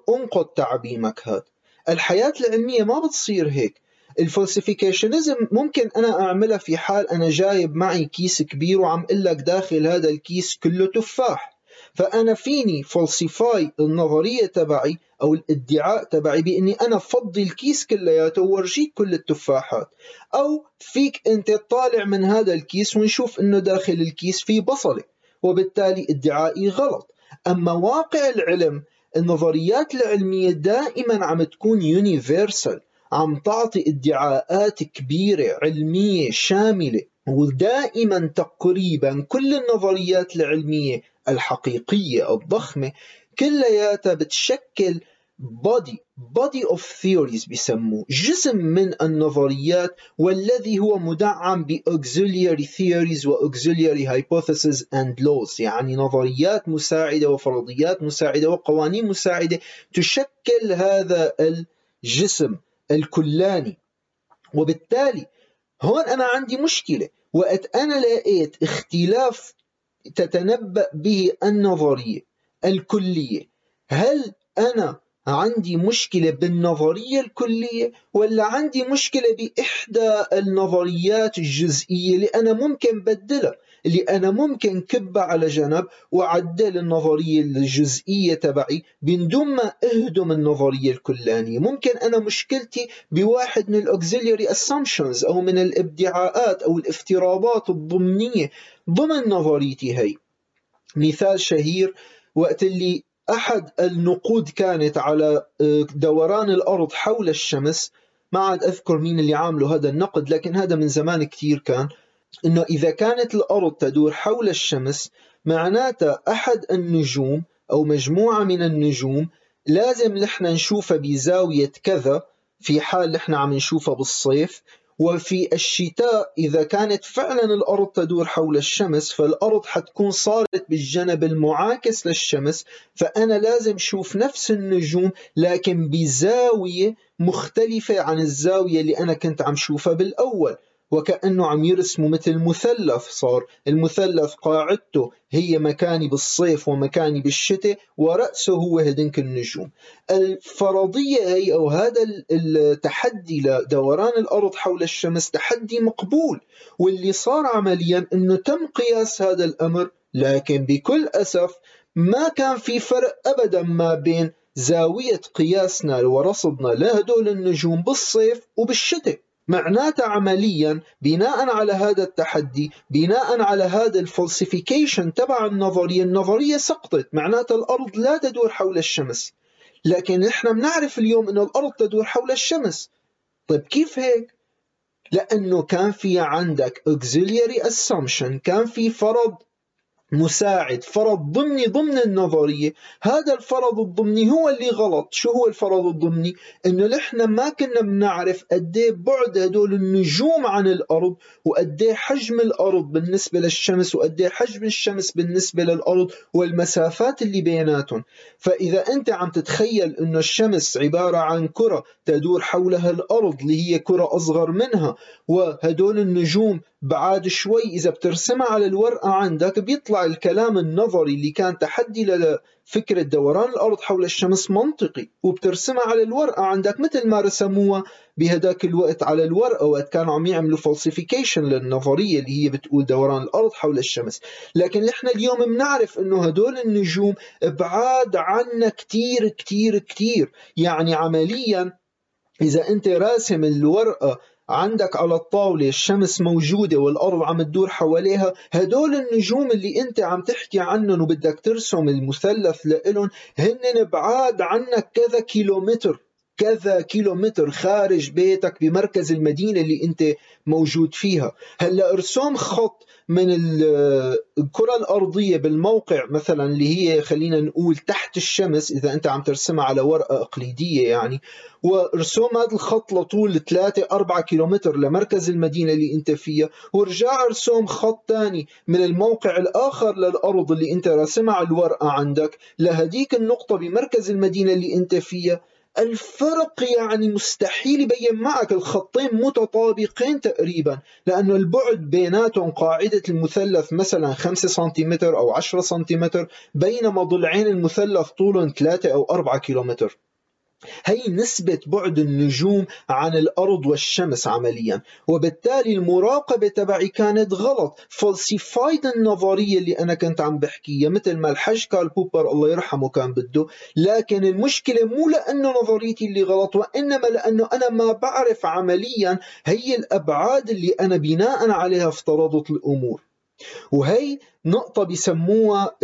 أنقض تعميمك. هذا الحياة العلمية ما بتصير هيك. الفلسفيكيشنزم ممكن أنا أعملها في حال أنا جايب معي كيس كبير وعم قلك داخل هذا الكيس كله تفاح، فأنا فيني فلسفاي النظرية تبعي أو الادعاء تبعي بإني أنا فضي الكيس كلياته وورجيك كل التفاحات، أو فيك أنت تطالع من هذا الكيس ونشوف إنه داخل الكيس في بصلة، وبالتالي ادعائي غلط. أما واقع العلم النظريات العلمية دائما عم تكون يونيفرسال، عم تعطي ادعاءات كبيرة علمية شاملة، ودائما تقريبا كل النظريات العلمية الحقيقية الضخمة كلياتها بتشكل body body of theories بيسموه، جسم من النظريات، والذي هو مدعم ب auxiliary theories و auxiliary hypotheses and laws، يعني نظريات مساعدة وفرضيات مساعدة وقوانين مساعدة تشكل هذا الجسم الكلاني. وبالتالي هون أنا عندي مشكلة وقت أنا لقيت اختلاف تتنبأ به النظرية الكلية، هل أنا عندي مشكلة بالنظرية الكلية ولا عندي مشكلة بإحدى النظريات الجزئية اللي أنا ممكن بدلها، اللي أنا ممكن كبها على جنب وعدل النظرية الجزئية تبعي بدون ما أهدم النظرية الكلانية. ممكن أنا مشكلتي بواحد من الأوكسيلياري أسامبشنز أو من الإبداعات أو الافتراضات الضمنية ضمن نظريتي هي. مثال شهير وقت اللي أحد النقود كانت على دوران الأرض حول الشمس، ما عاد أذكر مين اللي عامله هذا النقد، لكن هذا من زمان كتير كان، إنه إذا كانت الأرض تدور حول الشمس معناتها أحد النجوم أو مجموعة من النجوم لازم لحنا نشوفها بزاوية كذا في حال لحنا عم نشوفها بالصيف، وفي الشتاء إذا كانت فعلا الأرض تدور حول الشمس فالأرض حتكون صارت بالجنب المعاكس للشمس، فأنا لازم شوف نفس النجوم لكن بزاوية مختلفة عن الزاوية اللي أنا كنت عم شوفها بالأول. وكأنه عم يرسموا مثل مثلث. صار المثلث قاعدته هي مكاني بالصيف ومكاني بالشتاء ورأسه هو هدنك النجوم. الفرضية هي أو هذا التحدي لدوران الأرض حول الشمس تحدي مقبول، واللي صار عمليا أنه تم قياس هذا الأمر، لكن بكل أسف ما كان في فرق أبدا ما بين زاوية قياسنا ورصدنا لهدول النجوم بالصيف وبالشتاء. معناته عمليا بناء على هذا التحدي، بناء على هذا الفلسفيكيشن تبع النظرية، النظرية سقطت، معناته الأرض لا تدور حول الشمس. لكن نحن بنعرف اليوم أن الأرض تدور حول الشمس. طيب كيف هيك؟ لأنه كان في عندك auxiliary assumption، كان في فرض مساعد، فرض ضمني ضمن النظرية. هذا الفرض الضمني هو اللي غلط. شو هو الفرض الضمني؟ إنه نحن ما كنا بنعرف قديه بعد هدول النجوم عن الأرض، وقديه حجم الأرض بالنسبة للشمس، وقديه حجم الشمس بالنسبة للأرض، والمسافات اللي بيناتهم. فإذا أنت عم تتخيل إنه الشمس عبارة عن كرة تدور حولها الأرض اللي هي كرة أصغر منها، وهدول النجوم بعاد شوي، إذا بترسمها على الورقة عندك بيطلع الكلام النظري اللي كان تحدي لفكرة دوران الأرض حول الشمس منطقي، وبترسمها على الورقة عندك مثل ما رسموها بهداك الوقت على الورقة وقت كانوا عم يعملوا فلسفيكيشن للنظرية اللي هي بتقول دوران الأرض حول الشمس. لكن احنا اليوم بنعرف انه هدول النجوم بعاد عنا كتير كتير كتير. يعني عمليا إذا أنت راسم الورقة عندك على الطاولة الشمس موجودة والأرض عم تدور حواليها، هدول النجوم اللي انت عم تحكي عنهم وبدك ترسم المثلث لإلهم هن بعاد عنك كذا كيلومتر كذا كيلومتر خارج بيتك بمركز المدينة اللي انت موجود فيها. هلأ ارسم خط من الكرة الأرضية بالموقع مثلا اللي هي خلينا نقول تحت الشمس، إذا أنت عم ترسمها على ورقة إقليدية يعني، وارسم هذا الخط لطول ثلاثة أربعة كيلومتر لمركز المدينة اللي أنت فيها، ورجع ارسم خط ثاني من الموقع الآخر للأرض اللي أنت راسمها على الورقة عندك لهديك النقطة بمركز المدينة اللي أنت فيها. الفرق يعني مستحيل يبين معك، الخطين متطابقين تقريبا، لأنه البعد بيناتهم قاعدة المثلث مثلا خمسة سنتيمتر أو عشرة سنتيمتر، بينما ضلعين المثلث طولهم ثلاثة أو أربعة كيلومتر. هي نسبة بعد النجوم عن الأرض والشمس عمليا، وبالتالي المراقبة تبعي كانت غلط، فلسفايد النظرية اللي أنا كنت عم بحكيها مثل ما الحاج كارل بوبر الله يرحمه كان بده. لكن المشكلة مو لأنه نظريتي اللي غلط، وإنما لأنه أنا ما بعرف عمليا هي الأبعاد اللي أنا بناء عليها افترضت الأمور. وهي نقطة بيسموها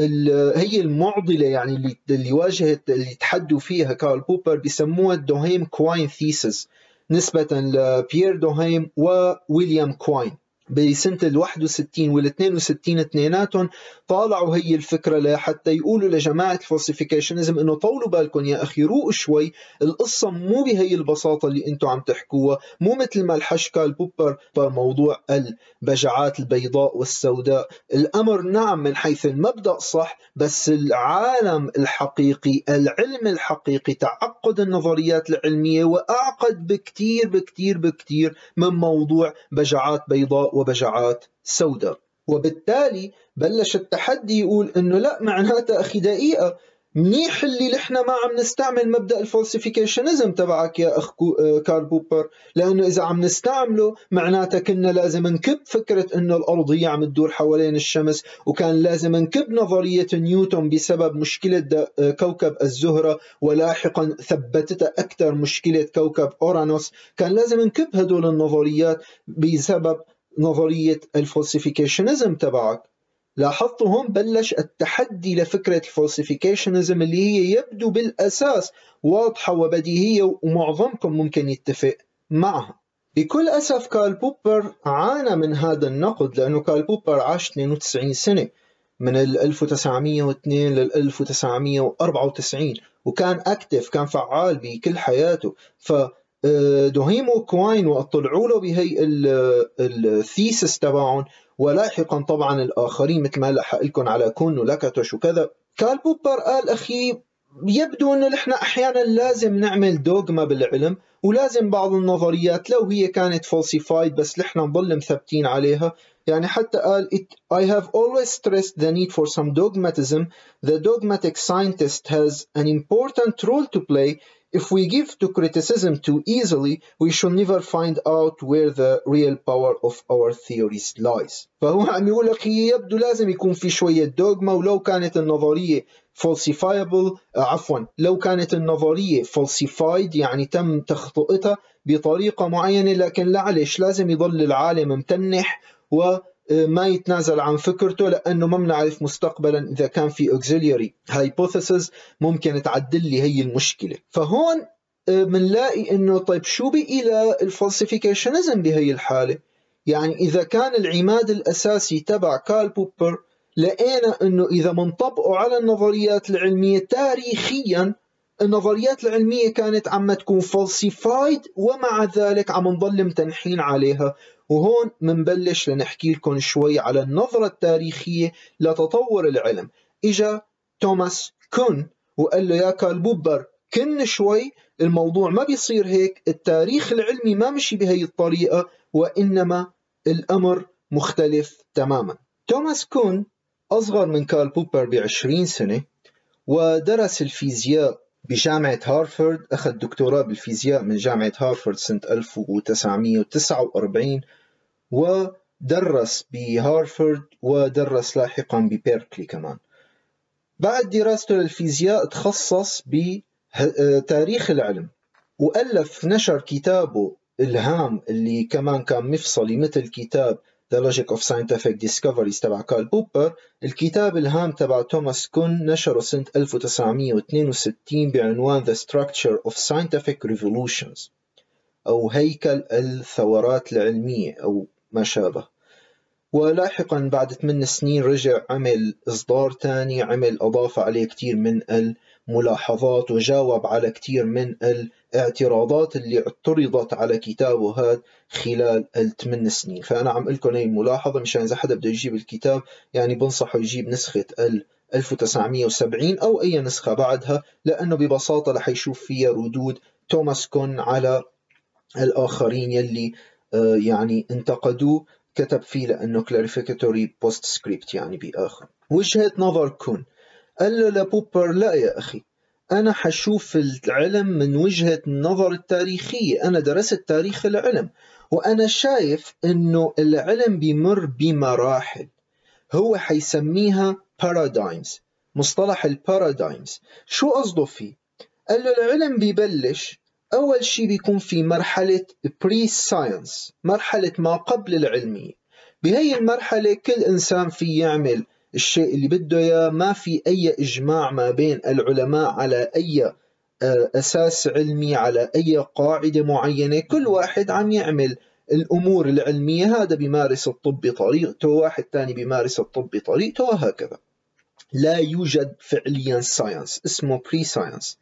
هي المعضلة يعني اللي اللي واجهت اللي تحدوا فيها كارل بوبر، بيسموها دوهيم كواين ثيسيس نسبة لبيير دوهيم وويليام كواين بسنة ال واحد وستين وال اثنين وستين اثنيناتهم طالعوا هي الفكرة لحتى يقولوا لجماعة الفلسفيكيشنزم انه طولوا بالكم يا اخي، روقوا شوي، القصة مو بهي البساطة اللي انتم عم تحكوها، مو مثل ما الحش كارل بوبر بموضوع البجعات البيضاء والسوداء. الامر نعم من حيث المبدأ صح، بس العالم الحقيقي، العلم الحقيقي، تعقد النظريات العلمية واعقد بكتير بكتير بكتير من موضوع بجعات بيضاء وبجعات سوداء. وبالتالي بلش التحدي يقول انه لا، معناتها اخي دقيقه، منيح اللي نحن ما عم نستعمل مبدا الفلسفيكيشنزم تبعك يا اخ كارل بوبر، لانه اذا عم نستعمله معناتها كنا لازم نكب فكره انه الارض هي عم تدور حوالين الشمس، وكان لازم نكب نظريه نيوتن بسبب مشكله كوكب الزهره، ولاحقا ثبتتها اكثر مشكله كوكب اورانوس، كان لازم نكب هدول النظريات بسبب نظرية الفلسفيكيشنزم تبعك. لاحظتوا هون بلش التحدي لفكرة الفلسفيكيشنزم اللي هي يبدو بالأساس واضحة وبديهية ومعظمكم ممكن يتفق معها. بكل أسف كارل بوبر عانى من هذا النقد، لأنه كارل بوبر عاش اثنين وتسعين سنة من ال ألف وتسعمية واثنين لل ألف وتسعمية وأربعة وتسعين، وكان أكتف، كان فعال بكل حياته. ف دوهيم وكواين وطلعوا له بهي الثيسس تبعهم، ولاحقا طبعا الاخرين مثل ما هلا حقلكم على كون ولاكاتوش وكذا. كارل بوبر قال اخي يبدو أنه نحن أحيانا لازم نعمل دوغما بالعلم، ولازم بعض النظريات لو هي كانت falsified بس نحن نضل مثبتين عليها. يعني حتى قال I have always stressed the need for some dogmatism. The dogmatic scientist has an important role to play. If we give to criticism too easily, we shall never find out where the real power of our theories lies. فهو عم يقول لك يبدو لازم يكون في شوية دوغما، ولو كانت النظرية falsifiable عفوا لو كانت النظرية falsified يعني تم تخطئتها بطريقة معينة، لكن لعلش لازم يضل العالم متنح وما يتنازل عن فكرته، لأنه ما بنعرف مستقبلا إذا كان في auxiliary hypothesis ممكن تعدل لي هي المشكلة. فهون منلاقي إنه طيب شو بقي للفالسيفيكيشنزم بهي الحالة؟ يعني إذا كان العماد الأساسي تبع كارل بوبر لقينا إنه إذا منطبقوا على النظريات العلمية تاريخيا، النظريات العلمية كانت عم تكون فالسيفايد ومع ذلك عم نضل متنحين عليها. وهون منبلش لنحكي لكم شوي على النظرة التاريخية لتطور العلم. إجا توماس كون وقال له يا كارل بوبر كن شوي، الموضوع ما بيصير هيك، التاريخ العلمي ما مشي بهي الطريقة، وإنما الأمر مختلف تماما. توماس كون أصغر من كارل بوبر بعشرين سنة، ودرس الفيزياء بجامعة هارفارد، أخذ دكتوراه بالفيزياء من جامعة هارفارد سنة ألف وتسعمئة وتسعة وأربعين، ودرس بهارفارد ودرس لاحقا ببيركلي كمان. بعد دراسته للفيزياء تخصص بتاريخ العلم، وألف نشر كتابه الهام اللي كمان كان مفصلي مثل كتاب The Logic of Scientific Discoveries تبع كارل بوبر. الكتاب الهام تبع توماس كون نشره سنة ألف وتسعمئة واثنين وستين بعنوان The Structure of Scientific Revolutions أو هيكل الثورات العلمية أو ما شابه. ولاحقا بعد ثمان سنين رجع عمل إصدار تاني، عمل أضاف عليه كتير من الملاحظات وجاوب على كتير من الاعتراضات اللي اعترضت على كتابه هاد خلال الثمان سنين. فأنا عم قلكم هاي الملاحظة مشان إذا حدا بده يجيب الكتاب، يعني بنصحه يجيب نسخة ألف وتسعمئة وسبعين أو أي نسخة بعدها، لأنه ببساطة رح يشوف فيها ردود توماس كون على الآخرين يلي يعني انتقدوه، كتب فيه لأنه clarificatory postscript يعني بآخر. وجهة نظر كون، قال له لبوبر لا يا أخي، أنا حشوف العلم من وجهة النظر التاريخية، أنا درست تاريخ العلم وأنا شايف أنه العلم بيمر بمراحل. هو حيسميها paradigms، مصطلح البارادايمز. شو قصده فيه؟ قال له العلم بيبلش أول شيء بيكون في مرحلة pre-science، مرحلة ما قبل العلمية. بهي المرحلة كل إنسان فيه يعمل الشيء اللي بده إياه، ما في أي إجماع ما بين العلماء على أي أساس علمي، على أي قاعدة معينة، كل واحد عم يعمل الأمور العلمية، هذا بيمارس الطب بطريقته، واحد تاني بيمارس الطب بطريقته، وهكذا. لا يوجد فعليا ساينس، اسمه pre-science.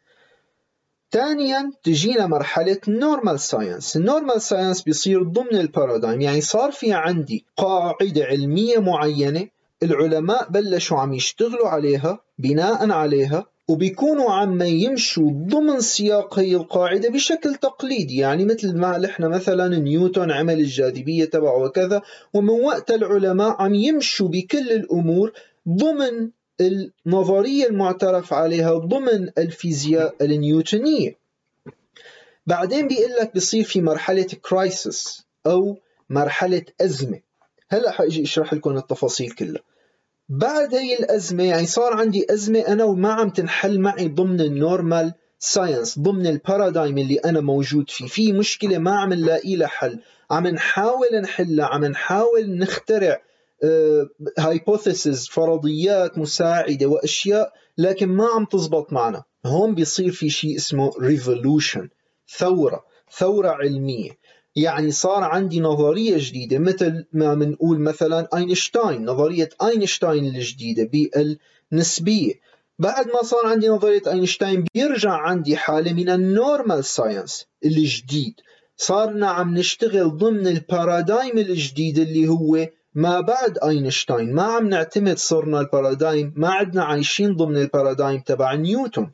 ثانيا تجينا مرحلة normal science. normal science بيصير ضمن البارادايم، يعني صار في عندي قاعدة علمية معينة العلماء بلشوا عم يشتغلوا عليها بناء عليها، وبيكونوا عم يمشوا ضمن سياق هي القاعدة بشكل تقليدي، يعني مثل ما احنا مثلا نيوتن عمل الجاذبية تبعه وكذا، ومن وقت العلماء عم يمشوا بكل الأمور ضمن النظرية المعترف عليها ضمن الفيزياء النيوتنية. بعدين بيقول لك بيصير في مرحلة كرايسيس أو مرحلة أزمة، هلا حاجي اشرح لكم التفاصيل كلها. بعد هي الأزمة يعني صار عندي أزمة أنا وما عم تنحل معي ضمن النورمال ساينس، ضمن البارادايم اللي أنا موجود فيه، في مشكلة ما عم نلاقي لها حل، عم نحاول نحلها، عم نحاول نخترع هايبوثيسز، فرضيات مساعدة وأشياء، لكن ما عم تزبط معنا. هون بيصير في شيء اسمه ريفولوشن، ثورة، ثورة علمية. يعني صار عندي نظرية جديدة، مثل ما بنقول مثلا أينشتاين، نظرية أينشتاين الجديدة بالنسبية. بعد ما صار عندي نظرية أينشتاين بيرجع عندي حالة من النورمال ساينس الجديد، صارنا عم نشتغل ضمن البارادايم الجديد اللي هو ما بعد أينشتاين، ما عم نعتمد، صرنا البارادايم، ما عدنا عايشين ضمن البارادايم تبع نيوتن.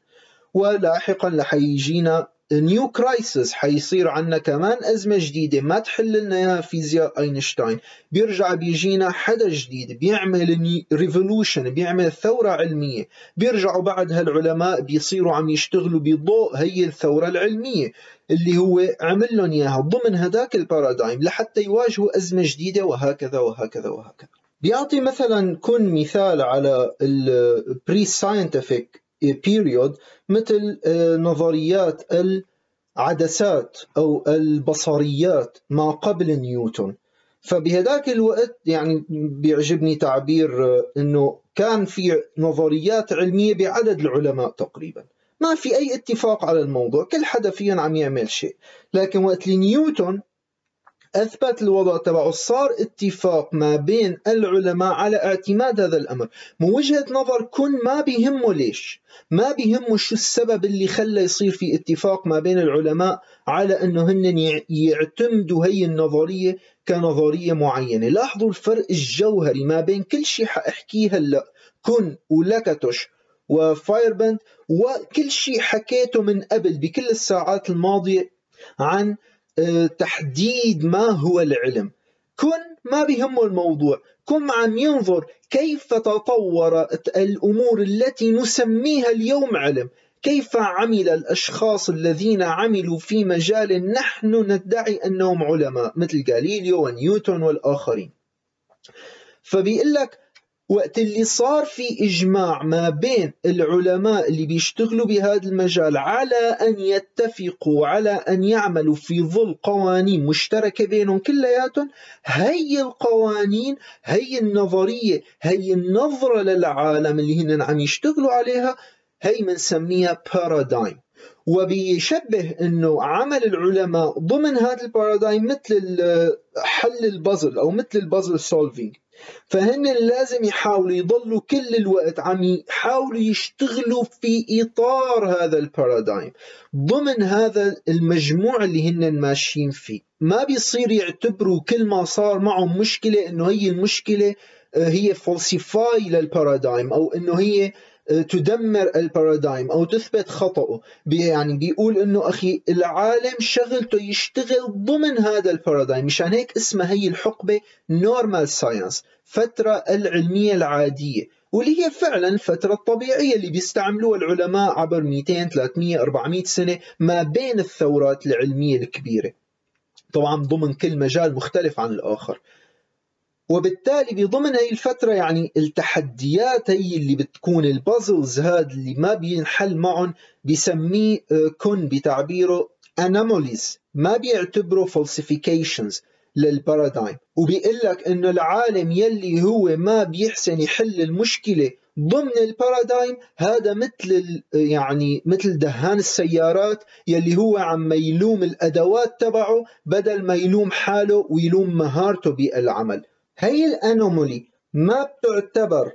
ولاحقا حيجينا نيو كرايسس، حيصير عندنا كمان أزمة جديدة ما تحل لنا اياها فيزياء أينشتاين، بيرجع بيجينا حدا جديد بيعمل ريفولوشن، بيعمل ثورة علمية، بيرجعوا بعد هالعلماء بيصيروا عم يشتغلوا بضوء هي الثورة العلمية اللي هو عمل لهم اياها ضمن هداك البارادايم لحتى يواجهوا أزمة جديدة، وهكذا وهكذا وهكذا. بيعطي مثلا كن مثال على البري ساينتفيك بيريود مثل نظريات العدسات أو البصريات ما قبل نيوتن. فبهذاك الوقت يعني بيعجبني تعبير أنه كان في نظريات علمية بعدد العلماء تقريبا، ما في أي اتفاق على الموضوع، كل حدا فيهم عم يعمل شيء. لكن وقت نيوتن أثبت الوضع تبعه صار اتفاق ما بين العلماء على اعتماد هذا الأمر. من وجهة نظر كن ما بيهمه ليش، ما بيهمه شو السبب اللي خلى يصير في اتفاق ما بين العلماء على أنه هن يعتمدوا هي النظرية كنظرية معينة. لاحظوا الفرق الجوهري ما بين كل شيء حأحكيه هلأ كن ولكتش وفايربند وكل شيء حكيته من قبل بكل الساعات الماضية عن تحديد ما هو العلم. كن ما بيهمه الموضوع، كن عم ينظر كيف تطورت الأمور التي نسميها اليوم علم، كيف عمل الأشخاص الذين عملوا في مجال نحن ندعي أنهم علماء مثل غاليليو ونيوتن والآخرين. فبيقول لك وقت اللي صار في إجماع ما بين العلماء اللي بيشتغلوا بهذا المجال على أن يتفقوا على أن يعملوا في ظل قوانين مشتركة بينهم كلياتهم، هي القوانين هي النظرية هي النظرة للعالم اللي هن عم يشتغلوا عليها هي منسميها بارادايم. وبيشبه أنه عمل العلماء ضمن هذا البارادايم مثل حل البازل أو مثل البازل سولفينج. فهن لازم يحاولوا يضلوا كل الوقت عم يحاولوا يشتغلوا في إطار هذا البارادايم ضمن هذا المجموع اللي هن ماشيين فيه. ما بيصير يعتبروا كل ما صار معهم مشكلة إنه هي المشكلة هي فلسفاي للبارادايم أو إنه هي تدمر البارادايم أو تثبت خطأه. يعني بيقول إنه أخي العالم شغلته يشتغل ضمن هذا البارادايم، مشان هيك اسمها هي الحقبة نورمال ساينس، فترة العلمية العادية، واللي هي فعلا الفترة الطبيعية اللي بيستعملوها العلماء عبر مئتين ثلاثمئة أربعمئة سنة ما بين الثورات العلمية الكبيرة، طبعا ضمن كل مجال مختلف عن الآخر. وبالتالي بضمن هي الفترة يعني التحديات هي اللي بتكون البازلز هاد اللي ما بينحل معهم بيسميه كون بتعبيره اناموليز، ما بيعتبره فلسفيكيشنز للبارادايم. وبيقول لك انه العالم يلي هو ما بيحسن يحل المشكلة ضمن البارادايم هذا مثل يعني مثل دهان السيارات يلي هو عم يلوم الادوات تبعه بدل ما يلوم حاله ويلوم مهارته بالعمل. هي الأنومالي ما بتعتبر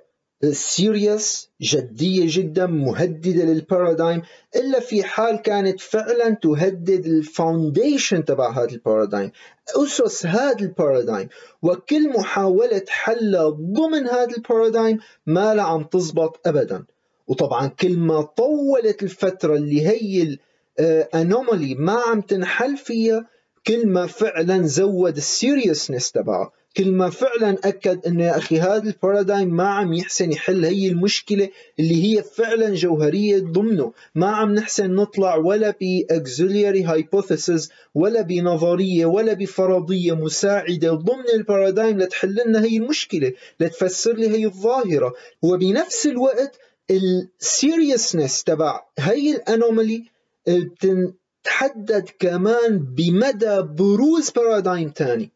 سيريس جدية جدا مهددة للبارادايم إلا في حال كانت فعلا تهدد الفاونديشن تبع هذا البارادايم، أسس هذا البارادايم، وكل محاولة حلها ضمن هذا البارادايم ما لا عم تزبط أبدا. وطبعا كل ما طولت الفترة اللي هي الأنومالي ما عم تنحل فيها كل ما فعلا زود السيريسنس تبعها، كل ما فعلا أكد أنه يا أخي هذا البارادايم ما عم يحسن يحل هي المشكلة اللي هي فعلا جوهرية ضمنه، ما عم نحسن نطلع ولا بأكسيلياري هايبوثيسز ولا بنظرية ولا بفرضية مساعدة ضمن البارادايم لتحل لنا هي المشكلة، لتفسر لي هي الظاهرة. وبنفس الوقت السيريسنس تبع هي الأنومالي بتتحدد كمان بمدى بروز بارادايم تاني.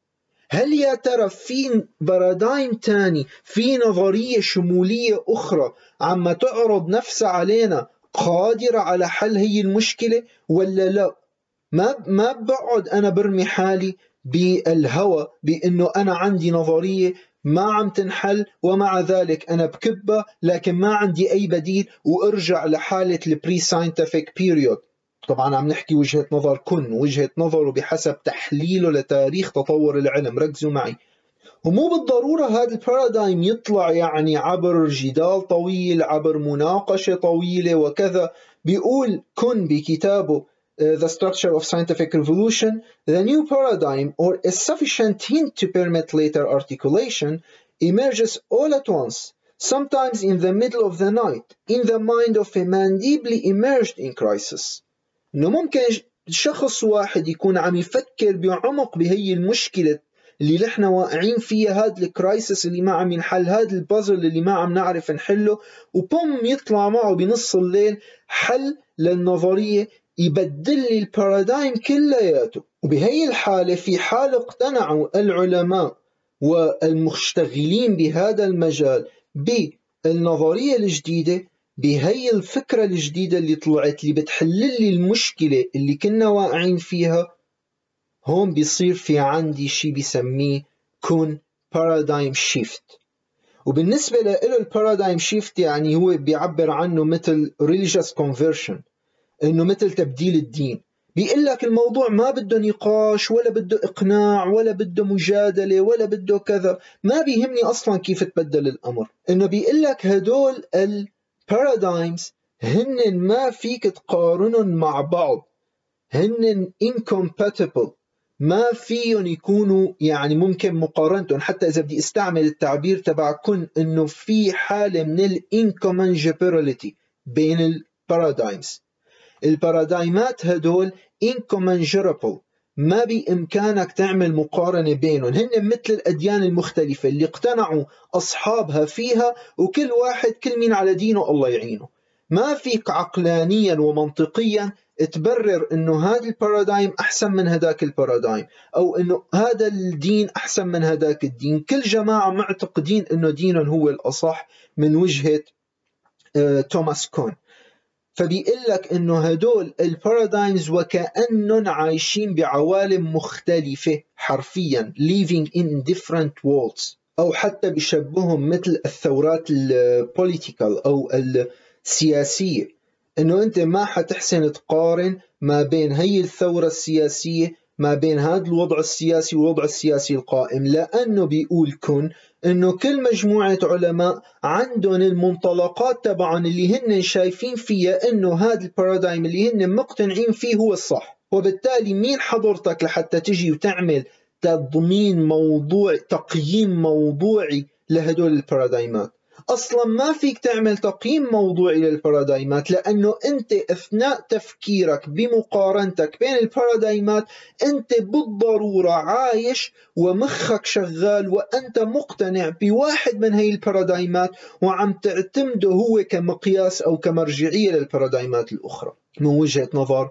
هل يا ترى في بارادايم تاني، في نظرية شمولية أخرى عم تعرض نفسها علينا قادرة على حل هي المشكلة ولا لا؟ ما ما بقعد أنا برمي حالي بالهوى بأنه أنا عندي نظرية ما عم تنحل ومع ذلك أنا بكبها لكن ما عندي أي بديل وأرجع لحالة البري ساينتفيك بيريود. طبعا عم نحكي وجهة نظر كن، وجهة نظره بحسب تحليله لتاريخ تطور العلم، ركزوا معي. ومو بالضرورة هذا البارادايم يطلع يعني عبر جدال طويل عبر مناقشة طويلة وكذا بيقول كون بكتابه The Structure of Scientific Revolution: The new paradigm, or a sufficient hint to permit later articulation, emerges all at once, sometimes in the middle of the night, in the mind of a man deeply immersed in crisis. إنه ممكن شخص واحد يكون عم يفكر بعمق بهي المشكلة اللي نحن واقعين فيها، هاد الكرايسس اللي ما عم ينحل، هاد البازل اللي ما عم نعرف نحله، وبوم يطلع معه بنص الليل حل للنظرية يبدل لي البارادايم كلياته. وبهي الحالة، في حال اقتنعوا العلماء والمشتغلين بهذا المجال بالنظرية الجديدة، بهي الفكرة الجديدة اللي طلعت اللي بتحلل لي المشكلة اللي كنا واقعين فيها، هون بيصير في عندي شيء بسميه كون بارادايم شيفت. وبالنسبة له البارادايم شيفت يعني هو بيعبر عنه مثل religious conversion، انه مثل تبديل الدين. بيقول لك الموضوع ما بده نقاش ولا بده اقناع ولا بده مجادله ولا بده كذا، ما بيهمني اصلا كيف تبدل الامر. انه بيقول لك هدول البارادايمز هن ما فيك تقارنهم مع بعض، هن incompatible، ما فيهم يكونوا يعني ممكن مقارنتهم. حتى اذا بدي استعمل التعبير تبع كن، انه في حاله من الانكومنجبيراليتي بين البارادايمز. البارادايمات هدول incommensurable، ما بإمكانك تعمل مقارنة بينهم، هن مثل الأديان المختلفة اللي اقتنعوا أصحابها فيها، وكل واحد كل مين على دينه الله يعينه. ما فيك عقلانيا ومنطقيا تبرر إنه هذا البارادايم أحسن من هداك البارادايم، أو إنه هذا الدين أحسن من هداك الدين. كل جماعة معتقدين إنه دينهم هو الأصح من وجهة آه توماس كون. فبيقول لك انه هدول البارادايمز وكأنهم عايشين بعوالم مختلفة حرفيا، living in different worlds، او حتى بيشبههم مثل الثورات البوليتيكال او السياسية، انه انت ما حتحسن تقارن ما بين هي الثورة السياسية ما بين هذا الوضع السياسي والوضع السياسي القائم، لانه بيقول كون انه كل مجموعة علماء عندهم المنطلقات تبعهم اللي هن شايفين فيها انه هذا البارادايم اللي هن مقتنعين فيه هو الصح. وبالتالي مين حضرتك لحتى تجي وتعمل تضمين موضوع تقييم موضوعي لهدول البارادايمات؟ اصلا ما فيك تعمل تقييم موضوعي للبارادايمات، لانه انت اثناء تفكيرك بمقارنتك بين البارادايمات انت بالضروره عايش ومخك شغال وانت مقتنع بواحد من هي البارادايمات وعم تعتمده هو كمقياس او كمرجعيه للبارادايمات الاخرى من وجهه نظر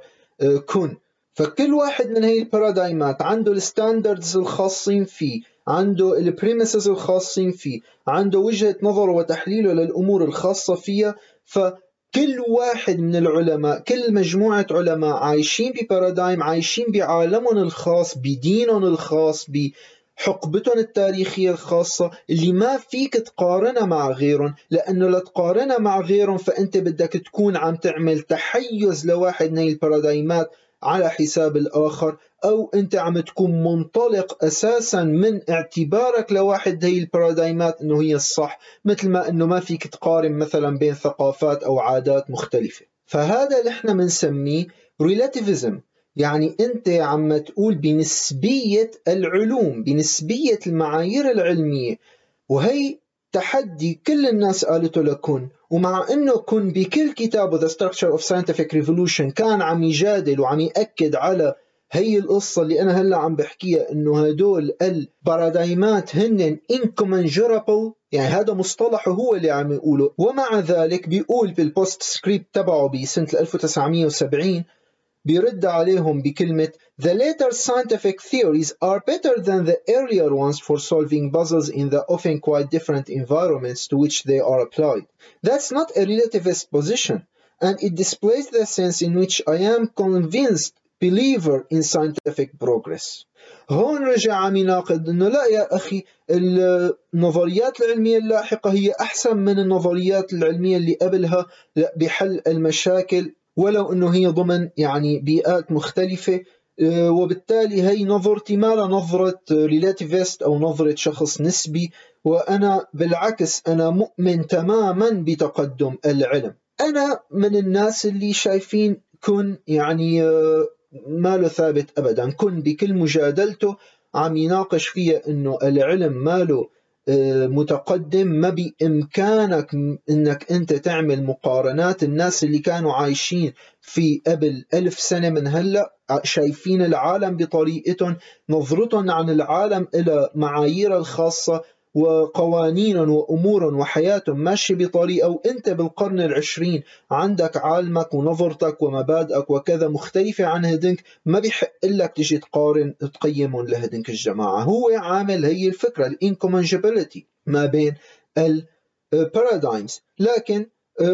كون. فكل واحد من هي البارادايمات عنده الستاندردز الخاصين فيه، عنده البريميسز الخاصين فيه، عنده وجهة نظره وتحليله للأمور الخاصة فيها. فكل واحد من العلماء، كل مجموعة علماء عايشين ببارادايم، عايشين بعالمهم الخاص، بدينهم الخاص، بحقبتهم التاريخية الخاصة اللي ما فيك تقارنها مع غيرهم، لأنه لا تقارنها مع غيرهم فأنت بدك تكون عم تعمل تحيز لواحد من البارادايمات على حساب الآخر، أو أنت عم تكون منطلق أساساً من اعتبارك لواحد هي البارادايمات أنه هي الصح، مثل ما أنه ما فيك تقارن مثلاً بين ثقافات أو عادات مختلفة. فهذا اللي احنا بنسميه relativism، يعني أنت عم تقول بنسبية العلوم، بنسبية المعايير العلمية. وهي تحدي كل الناس قالته لكون، ومع انه كون بكل كتابه The Structure of Scientific Revolution كان عم يجادل وعم يأكد على هي القصة اللي انا هلا عم بحكيها، انه هدول البارادايمات هن incommensurable، يعني هذا مصطلحه هو اللي عم يقوله. ومع ذلك بيقول بالبوست سكريبت تبعه بسنة ألف وتسعمية وسبعين، بيرد عليهم بكلمة The later scientific theories are better than the earlier ones for solving puzzles in the often quite different environments to which they are applied. That's not a relativist position, and it displays the sense in which I am convinced believer in scientific progress. هون رجع عم يناقض انه لا يا اخي، النظريات العلمية اللاحقة هي احسن من النظريات العلمية اللي قبلها بحل المشاكل، ولو انه هي ضمن يعني بيئات مختلفة، وبالتالي هي نظرتي ما لها نظرة ريلاتيفيست أو نظرة شخص نسبي، وأنا بالعكس أنا مؤمن تماما بتقدم العلم. أنا من الناس اللي شايفين كون يعني ماله ثابت أبدا، كون بكل مجادلته عم يناقش فيها أنه العلم ماله متقدم، ما بإمكانك أنك أنت تعمل مقارنات. الناس اللي كانوا عايشين في قبل ألف سنة من هلأ شايفين العالم بطريقتهم، نظرتهم عن العالم إلى معايير الخاصة وقوانين وأمور وحياة ماشي بطريقة، وأنت بالقرن العشرين عندك عالمك ونظرتك ومبادئك وكذا مختلفة عن هدنك، ما بيحق لك تجي تقارن تقيمهم لهدنك الجماعة. هو عامل هي الفكرة الانكومنجبلتي ما بين البارادايمز. لكن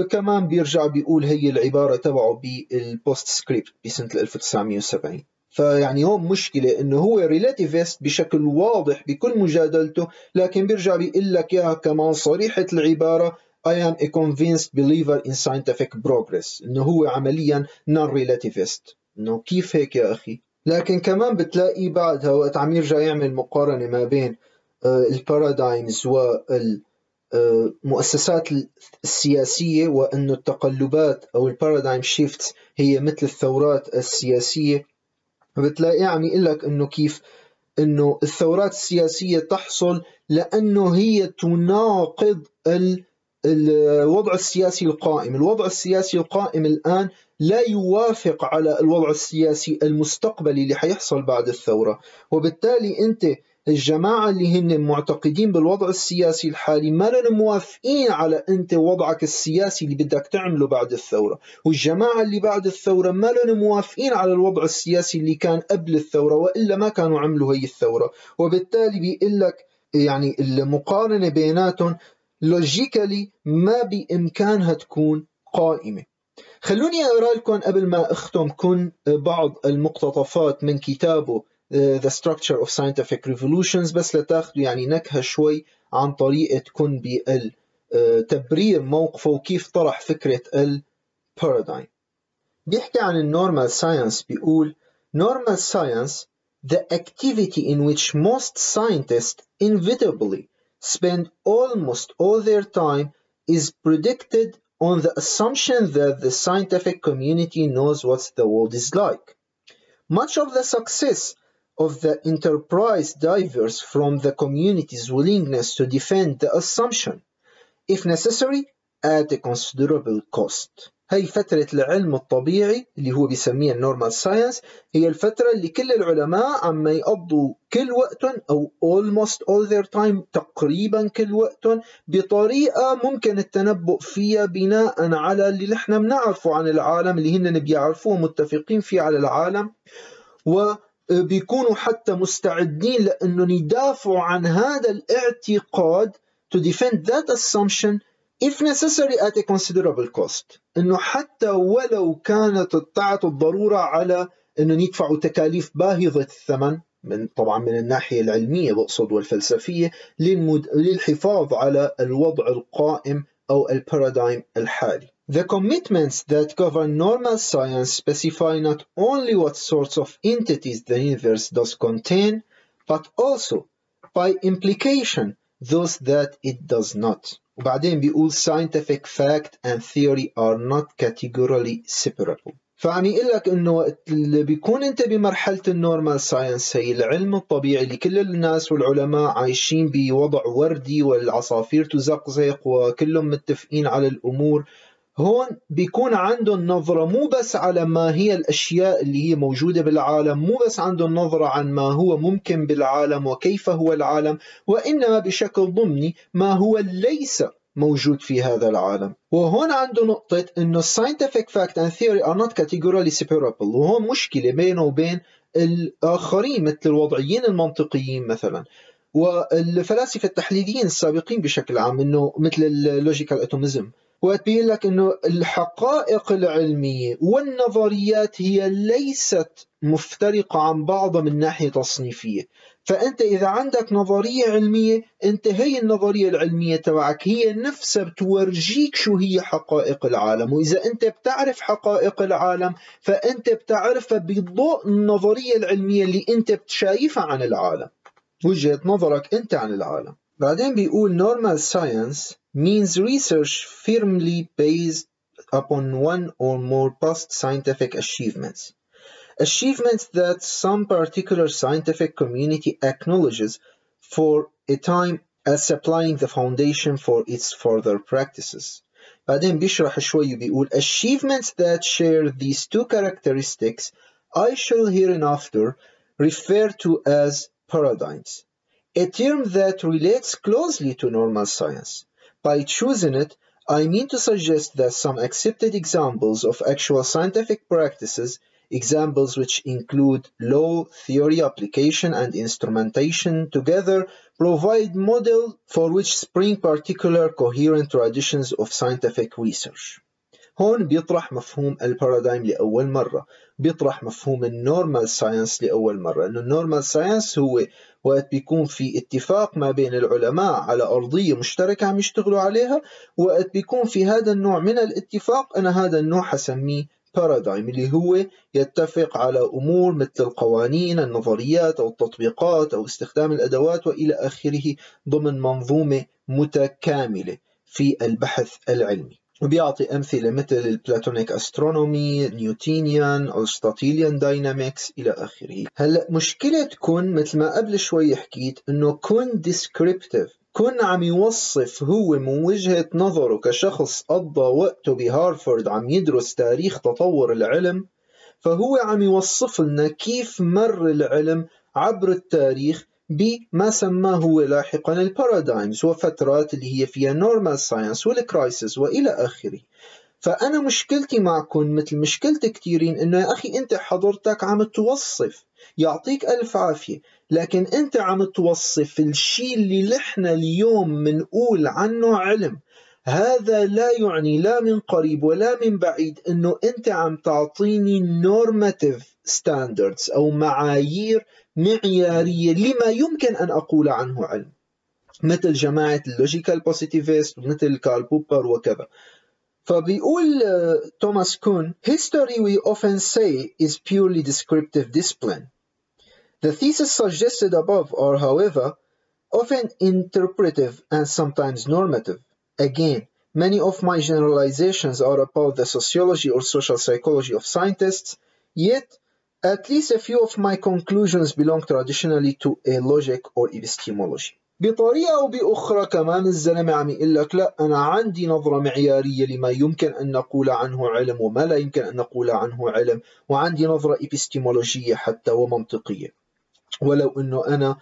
كمان بيرجع بيقول هي العبارة تبعه بالبوست سكريبت بسنة ألف وتسعمية وسبعين. فيعني هون مشكلة انه هو ريلاتيفيست بشكل واضح بكل مجادلته، لكن بيرجع بيقول لك اياها كمان صريحة العبارة I am a convinced believer in scientific progress، انه هو عمليا non-relativist. انه كيف هيك يا اخي؟ لكن كمان بتلاقي بعدها وقت عم يرجع يعمل مقارنة ما بين البارادايمز والمؤسسات السياسية، وانه التقلبات او البارادايم شيفتس هي مثل الثورات السياسية. فبتلاقيه عم يقول لك انه كيف انه الثورات السياسيه تحصل لانه هي تناقض ال... الوضع السياسي القائم، الوضع السياسي القائم الان لا يوافق على الوضع السياسي المستقبلي اللي حيحصل بعد الثوره، وبالتالي انت الجماعه اللي هن معتقدين بالوضع السياسي الحالي ما لهم موافقين على انت وضعك السياسي اللي بدك تعمله بعد الثوره، والجماعه اللي بعد الثوره ما لهم موافقين على الوضع السياسي اللي كان قبل الثوره، والا ما كانوا عملوا هي الثوره. وبالتالي بيقول لك يعني المقارنه بيناتهم لوجيكالي ما بامكانها تكون قائمه. خلوني اقرا لكم قبل ما اختم كن بعض المقتطفات من كتابه The Structure of Scientific Revolutions، بس لتاخدوا يعني نكهة شوي عن طريقة كن بالتبرير موقفه وكيف طرح فكرة البارادايم. بيحكي عن النورمال ساينس، بيقول Normal science the activity in which most scientists inevitably spend almost all their time is predicted on the assumption that the scientific community knows what the world is like. Much of the success of the enterprise diverges from the community's willingness to defend the assumption, if necessary, at a considerable cost. هي فترة العلم الطبيعي اللي هو بيسميها النورمال ساينس، هي الفترة اللي كل العلماء عم يقضوا كل وقتهم أو almost all their time، تقريبا كل وقتهم، بطريقة ممكن التنبؤ فيها بناء على اللي نحن بنعرفه عن العالم، اللي هن بيعرفوه متفقين فيه على العالم، و بيكونوا حتى مستعدين لأنهم يدافعوا عن هذا الاعتقاد to defend that assumption if necessary at a considerable cost، إنه حتى ولو كانت طاعت الضرورة على إنهم يدفعوا تكاليف باهظة الثمن، من طبعا من الناحية العلمية بقصد والفلسفية، للمد... للحفاظ على الوضع القائم أو البارادايم الحالي. The commitments that govern normal science specify not only what sorts of entities the universe does contain, but also, by implication, those that it does not. وبعدين بيقول scientific fact and theory are not categorically separable. فعم يقول لك انه اللي بيكون انت بمرحله النورمال ساينس هي العلم الطبيعي اللي كل الناس والعلماء عايشين بوضع وردي والعصافير تزقزق وكلهم متفقين على الامور، هون بيكون عندهم نظرة مو بس على ما هي الأشياء اللي هي موجودة بالعالم، مو بس عندهم نظرة عن ما هو ممكن بالعالم وكيف هو العالم، وإنما بشكل ضمني ما هو ليس موجود في هذا العالم. وهون عنده نقطة إنه scientific fact and theory are not categorically separable، وهون مشكلة بينه وبين الآخرين مثل الوضعيين المنطقيين مثلاً والفلاسفة التحليليين السابقين بشكل عام، إنه مثل اللوجيكال أتوميزم. وقت بيقول لك انه الحقائق العلميه والنظريات هي ليست مفترقه عن بعضها من ناحيه تصنيفيه، فانت اذا عندك نظريه علميه انت هي النظريه العلميه تبعك هي نفسها بتورجيك شو هي حقائق العالم، واذا انت بتعرف حقائق العالم فانت بتعرفها بضوء النظريه العلميه اللي انت بتشايفها عن العالم، وجهه نظرك انت عن العالم. بعدين بيقول normal science means research firmly based upon one or more past scientific achievements. Achievements that some particular scientific community acknowledges for a time as supplying the foundation for its further practices. بعدين بيشرح شوي بيقول achievements that share these two characteristics I shall hereinafter refer to as paradigms, a term that relates closely to normal science. By choosing it, I mean to suggest that some accepted examples of actual scientific practices, examples which include law, theory, application, and instrumentation together, provide models for which spring particular coherent traditions of scientific research. هون بيطرح مفهوم البارادايم لأول مرة، بيطرح مفهوم النورمال ساينس لأول مرة، إنه النورمال ساينس هو وقت بيكون في اتفاق ما بين العلماء على أرضية مشتركة عم يشتغلوا عليها، وقت بيكون في هذا النوع من الاتفاق أنا هذا النوع حسميه بارادايم، اللي هو يتفق على أمور مثل القوانين، النظريات أو التطبيقات أو استخدام الأدوات وإلى آخره ضمن منظومة متكاملة في البحث العلمي. وبيعطي أمثلة مثل البلاتونيك أسترونومي، نيوتينيان، أرسطاطيليان داينامكس إلى آخره. هلأ مشكلة كون مثل ما قبل شوي حكيت إنه كون ديسكريبتيف، كون عم يوصف هو من وجهة نظره كشخص قضى وقته بهارفرد عم يدرس تاريخ تطور العلم، فهو عم يوصف لنا كيف مر العلم عبر التاريخ بما سماه هو لاحقا البارادايمز وفترات اللي هي فيها نورمال ساينس والكرايسيس والى اخره. فانا مشكلتي معكم مثل مشكلة كثيرين انه يا اخي انت حضرتك عم توصف، يعطيك الف عافيه، لكن انت عم توصف الشيء اللي نحن اليوم بنقول عنه علم. هذا لا يعني لا من قريب ولا من بعيد انه انت عم تعطيني نورماتيف ستاندردز او معايير معيارية لما يمكن أن أقول عنه علم، مثل جماعة اللوجيكال بوزيتيفيست ومثل كارل بوبر وكذا. فبيقول توماس كون History we often say is purely descriptive discipline. The theses suggested above are however often interpretive and sometimes normative. Again, many of my generalizations are about the sociology or social psychology of scientists, yet at least a few of my conclusions belong traditionally to a logic or epistemology. بطريقة أو بأخرى كمان الزلمة عم يقول لك لا أنا عندي نظرة معيارية لما يمكن أن نقول عنه علم وما لا يمكن أن نقول عنه علم، وعندي نظرة إبستيمولوجية حتى ومنطقية، ولو أنه أنا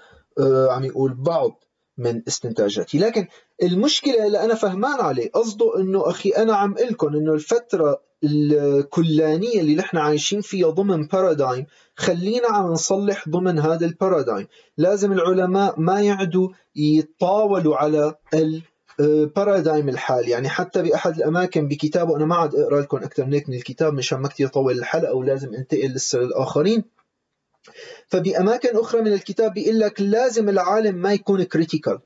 عم يقول بعض من استنتاجاتي. لكن المشكلة اللي أنا فهمان عليه قصده أنه أخي أنا عم قلكن أنه الفترة الكلانية اللي نحن عايشين فيها ضمن بارادايم، خلينا عم نصلح ضمن هذا البارادايم. لازم العلماء ما يعدوا يتطاولوا على البارادايم الحالي. يعني حتى بأحد الأماكن بكتابه، أنا ما عاد أقرأ لكم أكثر من هيك من الكتاب مشان ما كتير طول الحلقة ولازم انتقل لسه للآخرين، فبأماكن أخرى من الكتاب بيقول لك لازم العالم ما يكون كريتيكال،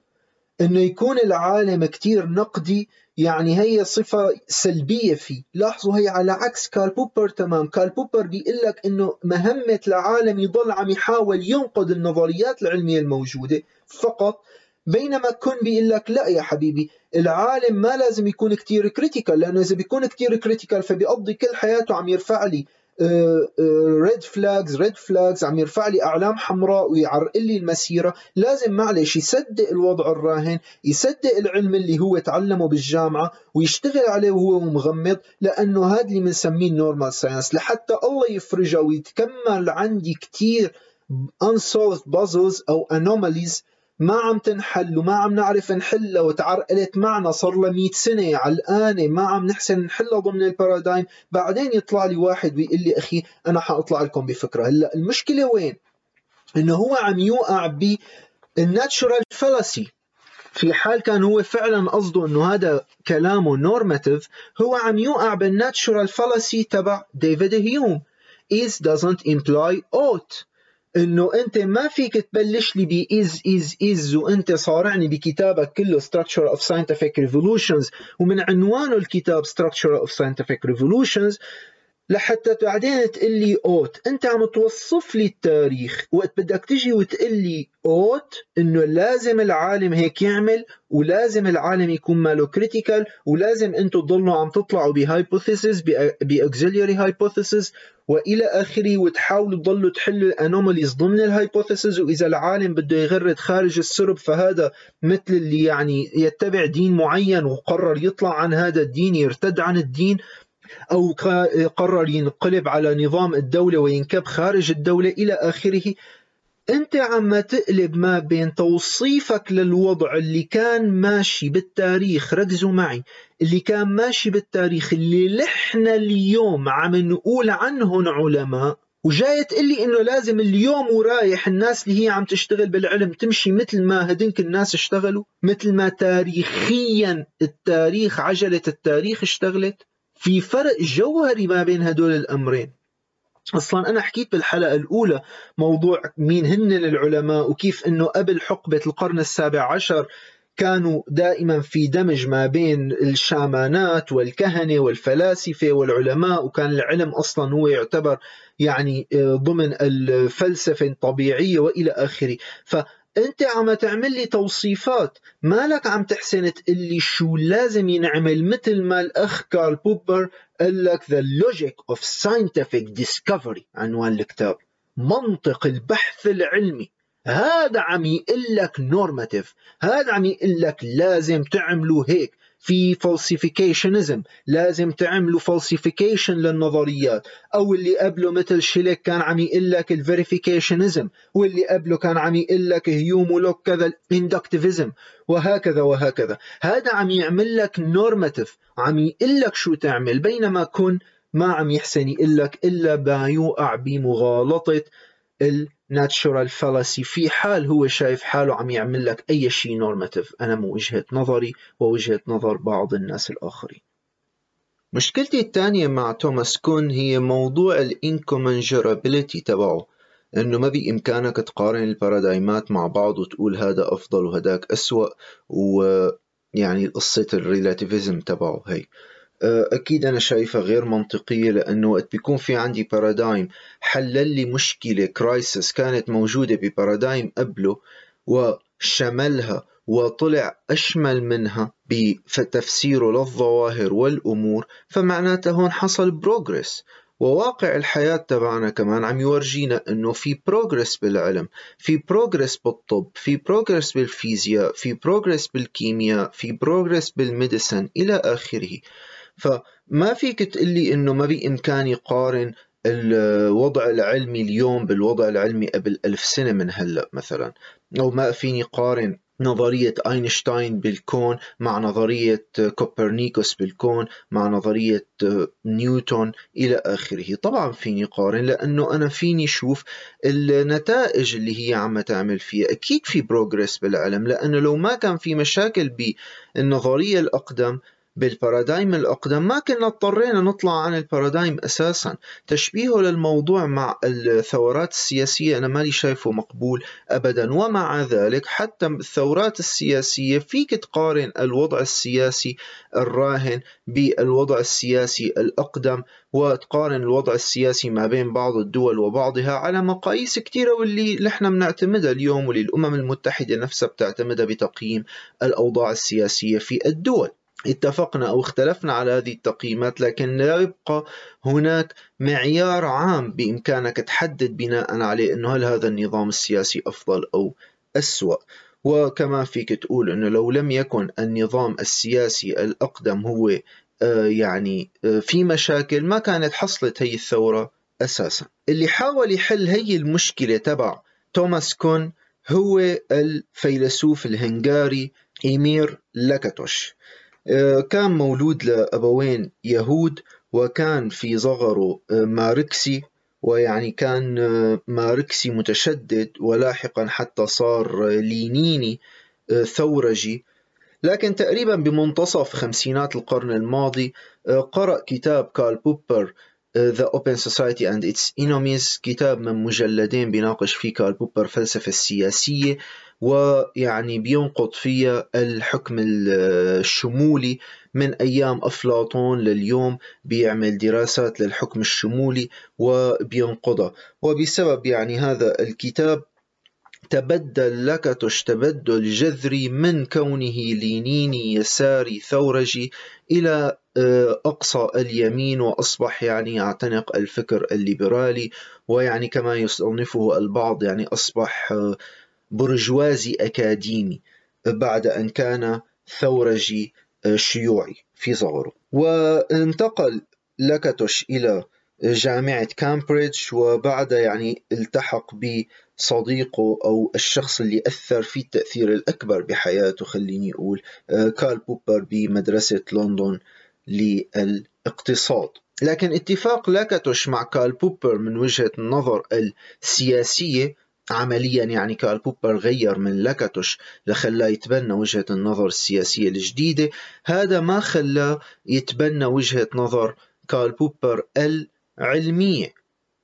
إنه يكون العالم كتير نقدي. يعني هي صفة سلبية فيه. لاحظوا هي على عكس كارل بوبر تمام. كارل بوبر بيقول لك إنه مهمة العالم يضل عم يحاول ينقد النظريات العلمية الموجودة فقط، بينما كون بيقول لك لا يا حبيبي، العالم ما لازم يكون كتير كريتيكال، لأنه إذا بيكون كتير كريتيكال فبيقضي كل حياته عم يرفع لي ريد فلاجز ريد فلاجز عم يرفع لي أعلام حمراء ويعرقل لي المسيرة. لازم معلش يصدق الوضع الراهن، يصدق العلم اللي هو تعلمه بالجامعة ويشتغل عليه وهو مغمض، لأنه هذا اللي بنسميه النورمال ساينس، لحتى الله يفرجه ويتكمل عندي كتير unsolved puzzles أو anomalies ما عم تنحل وما عم نعرف نحلها وتعرقلت معنا، صار لها مئة سنة علقانة ما عم نحسن نحلها ضمن البارادايم. بعدين يطلع لي واحد ويقول لي أخي أنا حأطلع لكم بفكرة. هلا المشكلة وين؟ إنه هو عم يوقع بالناتشورال فالسي. في حال كان هو فعلا قصده إنه هذا كلامه نورماتيف، هو عم يوقع بالناتشورال فالسي تبع ديفيد هيوم is doesn't imply ought. إنه أنت ما فيك تبلش لي ب is is is وأنت صارعني بكتابك كله structure of scientific revolutions، ومن عنوانه الكتاب structure of scientific revolutions لحتى بعدين تقلي اوت. انت عم توصف لي التاريخ، وقت بدك تجي وتقلي اوت انه لازم العالم هيك يعمل، ولازم العالم يكون ماله كريتيكال، ولازم انتم تضلوا عم تطلعوا بهايبوثيسز باكزيلياري هايبوثيسز والى اخره، وتحاولوا تضلوا تحلوا الانوماليز ضمن الهايبوثيسز. واذا العالم بده يغرد خارج السرب فهذا مثل اللي يعني يتبع دين معين وقرر يطلع عن هذا الدين، يرتد عن الدين، أو قرر ينقلب على نظام الدولة وينكب خارج الدولة إلى آخره. أنت عم تقلب ما بين توصيفك للوضع اللي كان ماشي بالتاريخ، ركزوا معي، اللي كان ماشي بالتاريخ اللي لحنا اليوم عم نقول عنهن علماء، وجاي تقلي إنه لازم اليوم ورايح الناس اللي هي عم تشتغل بالعلم تمشي مثل ما هدنك الناس اشتغلوا، مثل ما تاريخيا التاريخ، عجلة التاريخ اشتغلت. في فرق جوهري ما بين هدول الأمرين. أصلا أنا حكيت بالحلقة الأولى موضوع مين هن العلماء، وكيف أنه قبل حقبة القرن السابع عشر كانوا دائما في دمج ما بين الشامانات والكهنة والفلاسفة والعلماء، وكان العلم أصلا هو يعتبر يعني ضمن الفلسفة الطبيعية وإلى آخره. ف انت عم تعمل لي توصيفات، مالك عم تحسن تقلي شو لازم ينعمل، مثل ما الاخ كارل بوبر قال لك The Logic of Scientific Discovery عنوان الكتاب، منطق البحث العلمي. هذا عم يقول لك normative، هذا عم يقول لك لازم تعملوا هيك، في falsificationism، لازم تعملوا falsification للنظريات. أو اللي قبله مثل شيليك كان عم يقول لك الverificationism، واللي قبله كان عم يقول لك هيوم ولوك كذا inductivism، وهكذا وهكذا. هذا عم يعمل لك normative، عم يقول لك شو تعمل، بينما كن ما عم يحسن يقول لك إلا بيوقع بمغالطة الناتشورال فالاسي، في حال هو شايف حاله عم يعمل لك أي شيء نورماتيف. أنا من وجهة نظري ووجهة نظر بعض الناس الآخرين. مشكلتي الثانية مع توماس كون هي موضوع الانكومنجرابيليتي تبعه، إنه ما بإمكانك تقارن البارادايمات مع بعض وتقول هذا أفضل وهداك أسوأ، ويعني قصة الريلاتيفيزم تبعه هي أكيد أنا شايفها غير منطقية. لأنه وقت بيكون في عندي بارادايم حلل لي مشكلة كرايسس كانت موجودة ببارادايم قبله وشملها وطلع أشمل منها بتفسيره للظواهر والأمور، فمعناته هون حصل بروجرس. وواقع الحياة تبعنا كمان عم يورجينا أنه في بروجرس بالعلم، في بروجرس بالطب، في بروجرس بالفيزياء، في بروجرس بالكيمياء، في بروجرس بالميديسن إلى آخره. فما فيك تقلي انه ما بإمكاني قارن الوضع العلمي اليوم بالوضع العلمي قبل ألف سنة من هلأ مثلا، أو ما فيني قارن نظرية أينشتاين بالكون مع نظرية كوبرنيكوس بالكون مع نظرية نيوتن إلى آخره. طبعا فيني قارن، لأنه أنا فيني شوف النتائج اللي هي عم تعمل فيها. أكيد في بروجرس بالعلم، لأنه لو ما كان في مشاكل بالنظرية الأقدم بالبارادايم الأقدم ما كنا اضطرينا نطلع عن البارادايم أساسا. تشبيهه للموضوع مع الثورات السياسية أنا مالي شايفه مقبول أبدا. ومع ذلك حتى الثورات السياسية فيك تقارن الوضع السياسي الراهن بالوضع السياسي الأقدم، وتقارن الوضع السياسي ما بين بعض الدول وبعضها على مقاييس كثيرة، واللي احنا بنعتمدها اليوم، واللي الأمم المتحدة نفسها بتعتمدها بتقييم الأوضاع السياسية في الدول. اتفقنا أو اختلفنا على هذه التقييمات، لكن لا يبقى هناك معيار عام بإمكانك تحدد بناء عليه أنه هل هذا النظام السياسي أفضل أو أسوأ. وكمان فيك تقول أنه لو لم يكن النظام السياسي الأقدم هو يعني في مشاكل ما كانت حصلت هي الثورة أساسا. اللي حاول يحل هي المشكلة تبع توماس كون هو الفيلسوف الهنغاري إيمير لاكاتوش. كان مولود لأبوين يهود، وكان في صغره ماركسي، ويعني كان ماركسي متشدد، ولاحقا حتى صار لينيني ثورجي. لكن تقريبا بمنتصف خمسينات القرن الماضي قرأ كتاب كارل بوبر The Open Society and Its Enemies، كتاب من مجلدين بيناقش فيه كارل بوبر فلسفة السياسية، ويعني بينقض فيها الحكم الشمولي من أيام أفلاطون لليوم بيعمل دراسات للحكم الشمولي وبينقضه. وبسبب يعني هذا الكتاب تبدل لاكاتوش تبدل جذري من كونه لينيني يساري ثورجي إلى أقصى اليمين، وأصبح يعني يعتنق الفكر الليبرالي، ويعني كما يصنفه البعض يعني أصبح برجوازي أكاديمي بعد أن كان ثورجي شيوعي في صغره. وانتقل لاكاتوش إلى جامعة كامبريدج، وبعد يعني التحق بصديقه أو الشخص اللي أثر في التأثير الأكبر بحياته، خليني أقول كارل بوبر، بمدرسة لندن للاقتصاد. لكن اتفاق لاكاتوش مع كارل بوبر من وجهة النظر السياسية، عمليا يعني كارل بوبر غير من لاكاتوش لخلاه يتبنى وجهة النظر السياسية الجديدة، هذا ما خلاه يتبنى وجهة نظر كارل بوبر العلمية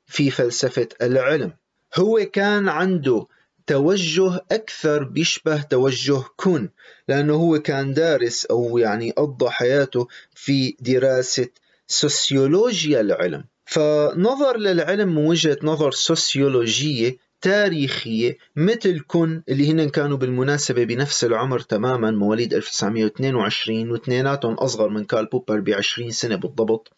في فلسفة العلم. هو كان عنده توجه أكثر بيشبه توجه كون، لأنه هو كان دارس أو يعني قضى حياته في دراسة سوسيولوجيا العلم، فنظر للعلم من وجهة نظر سوسيولوجية تاريخية مثل كون، اللي هن كانوا بالمناسبة بنفس العمر تماما، مواليد ألف وتسعمئة واثنين وعشرين، واثنيناتهم أصغر من كارل بوبر بعشرين سنة بالضبط.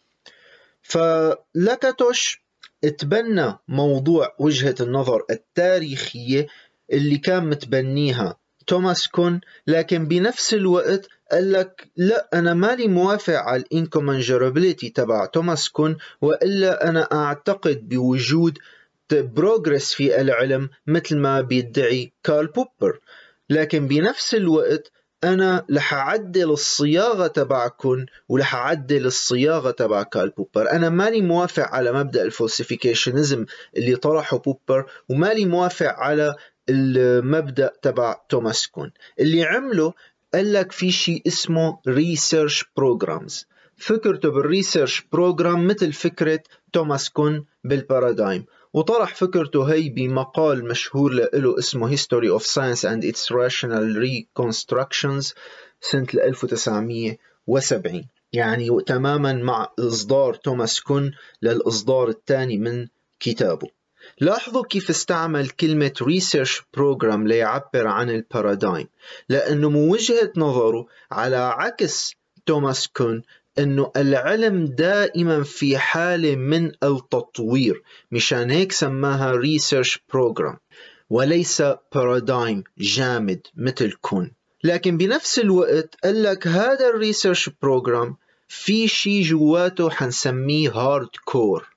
فلاكاتوش اتبنى موضوع وجهة النظر التاريخية اللي كان متبنيها توماس كون، لكن بنفس الوقت قال لك لا، أنا مالي موافق على الانكومنجرابيليتي تبع توماس كون، وإلا أنا أعتقد بوجود بروجرس في العلم مثل ما بيدعي كارل بوبر، لكن بنفس الوقت أنا لح أعدل الصياغة تبعكن ولح أعدل الصياغة تبع كارل بوبر. أنا مالي موافق على مبدأ الفولسيفيكيشنزم اللي طرحه بوبر، ومالي موافق على المبدأ تبع توماس كون. اللي عمله قال لك في شيء اسمه ريسيرش بروجرامز، فكرته بالريسيرش بروجرام مثل فكرة توماس كون بالبارادايم، وطرح فكرته هي بمقال مشهور له اسمه History of Science and its Rational Reconstructions سنة ألف وتسعمئة وسبعين، يعني تماما مع إصدار توماس كون للإصدار الثاني من كتابه. لاحظوا كيف استعمل كلمة Research Program ليعبر عن البارادايم، لأنه من وجهة نظره على عكس توماس كون أنه العلم دائما في حالة من التطوير، مشان هيك سماها ريسيرش بروجرام وليس بارادايم جامد مثل كون. لكن بنفس الوقت قال لك هذا الريسيرش بروجرام في شيء جواته حنسميه هارد كور.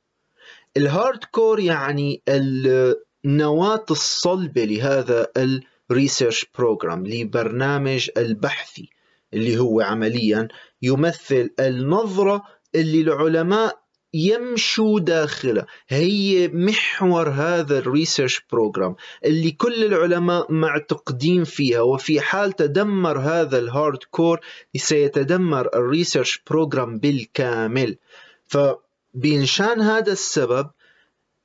الهارد كور يعني النواة الصلبة لهذا الريسيرش بروجرام، لبرنامج البحثي اللي هو عمليا يمثل النظرة اللي العلماء يمشوا داخلها، هي محور هذا الريسيرش بروجرام اللي كل العلماء معتقدين فيها. وفي حال تدمر هذا الهارد كور سيتدمر الريسيرش بروجرام بالكامل. فبينشان هذا السبب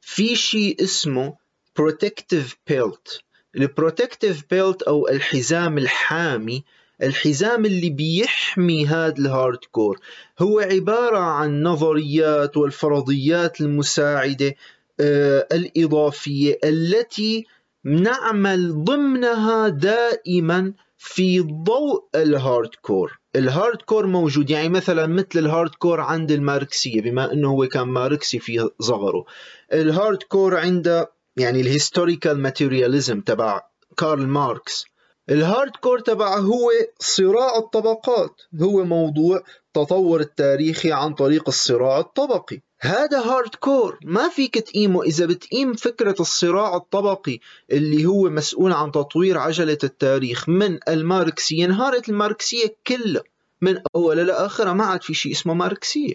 في شيء اسمه protective belt. البروتكتيف بيلت أو الحزام الحامي، الحزام اللي بيحمي هذا الهارد كور، هو عبارة عن نظريات والفرضيات المساعدة آه الإضافية التي نعمل ضمنها دائما في ضوء الهارد كور. الهارد كور موجود، يعني مثلا مثل الهارد كور عند الماركسية، بما أنه هو كان ماركسي في صغره. الهارد كور عند يعني الهيستوريكال ماتيرياليزم تبع كارل ماركس. الهارد كور تبعه هو صراع الطبقات، هو موضوع التطور التاريخي عن طريق الصراع الطبقي. هذا هارد كور ما فيك تقيمه. إذا بتقيم فكرة الصراع الطبقي اللي هو مسؤول عن تطوير عجلة التاريخ من الماركسية، انهارت الماركسية كلها من أولها لآخرها، ما عاد في شيء اسمه ماركسية.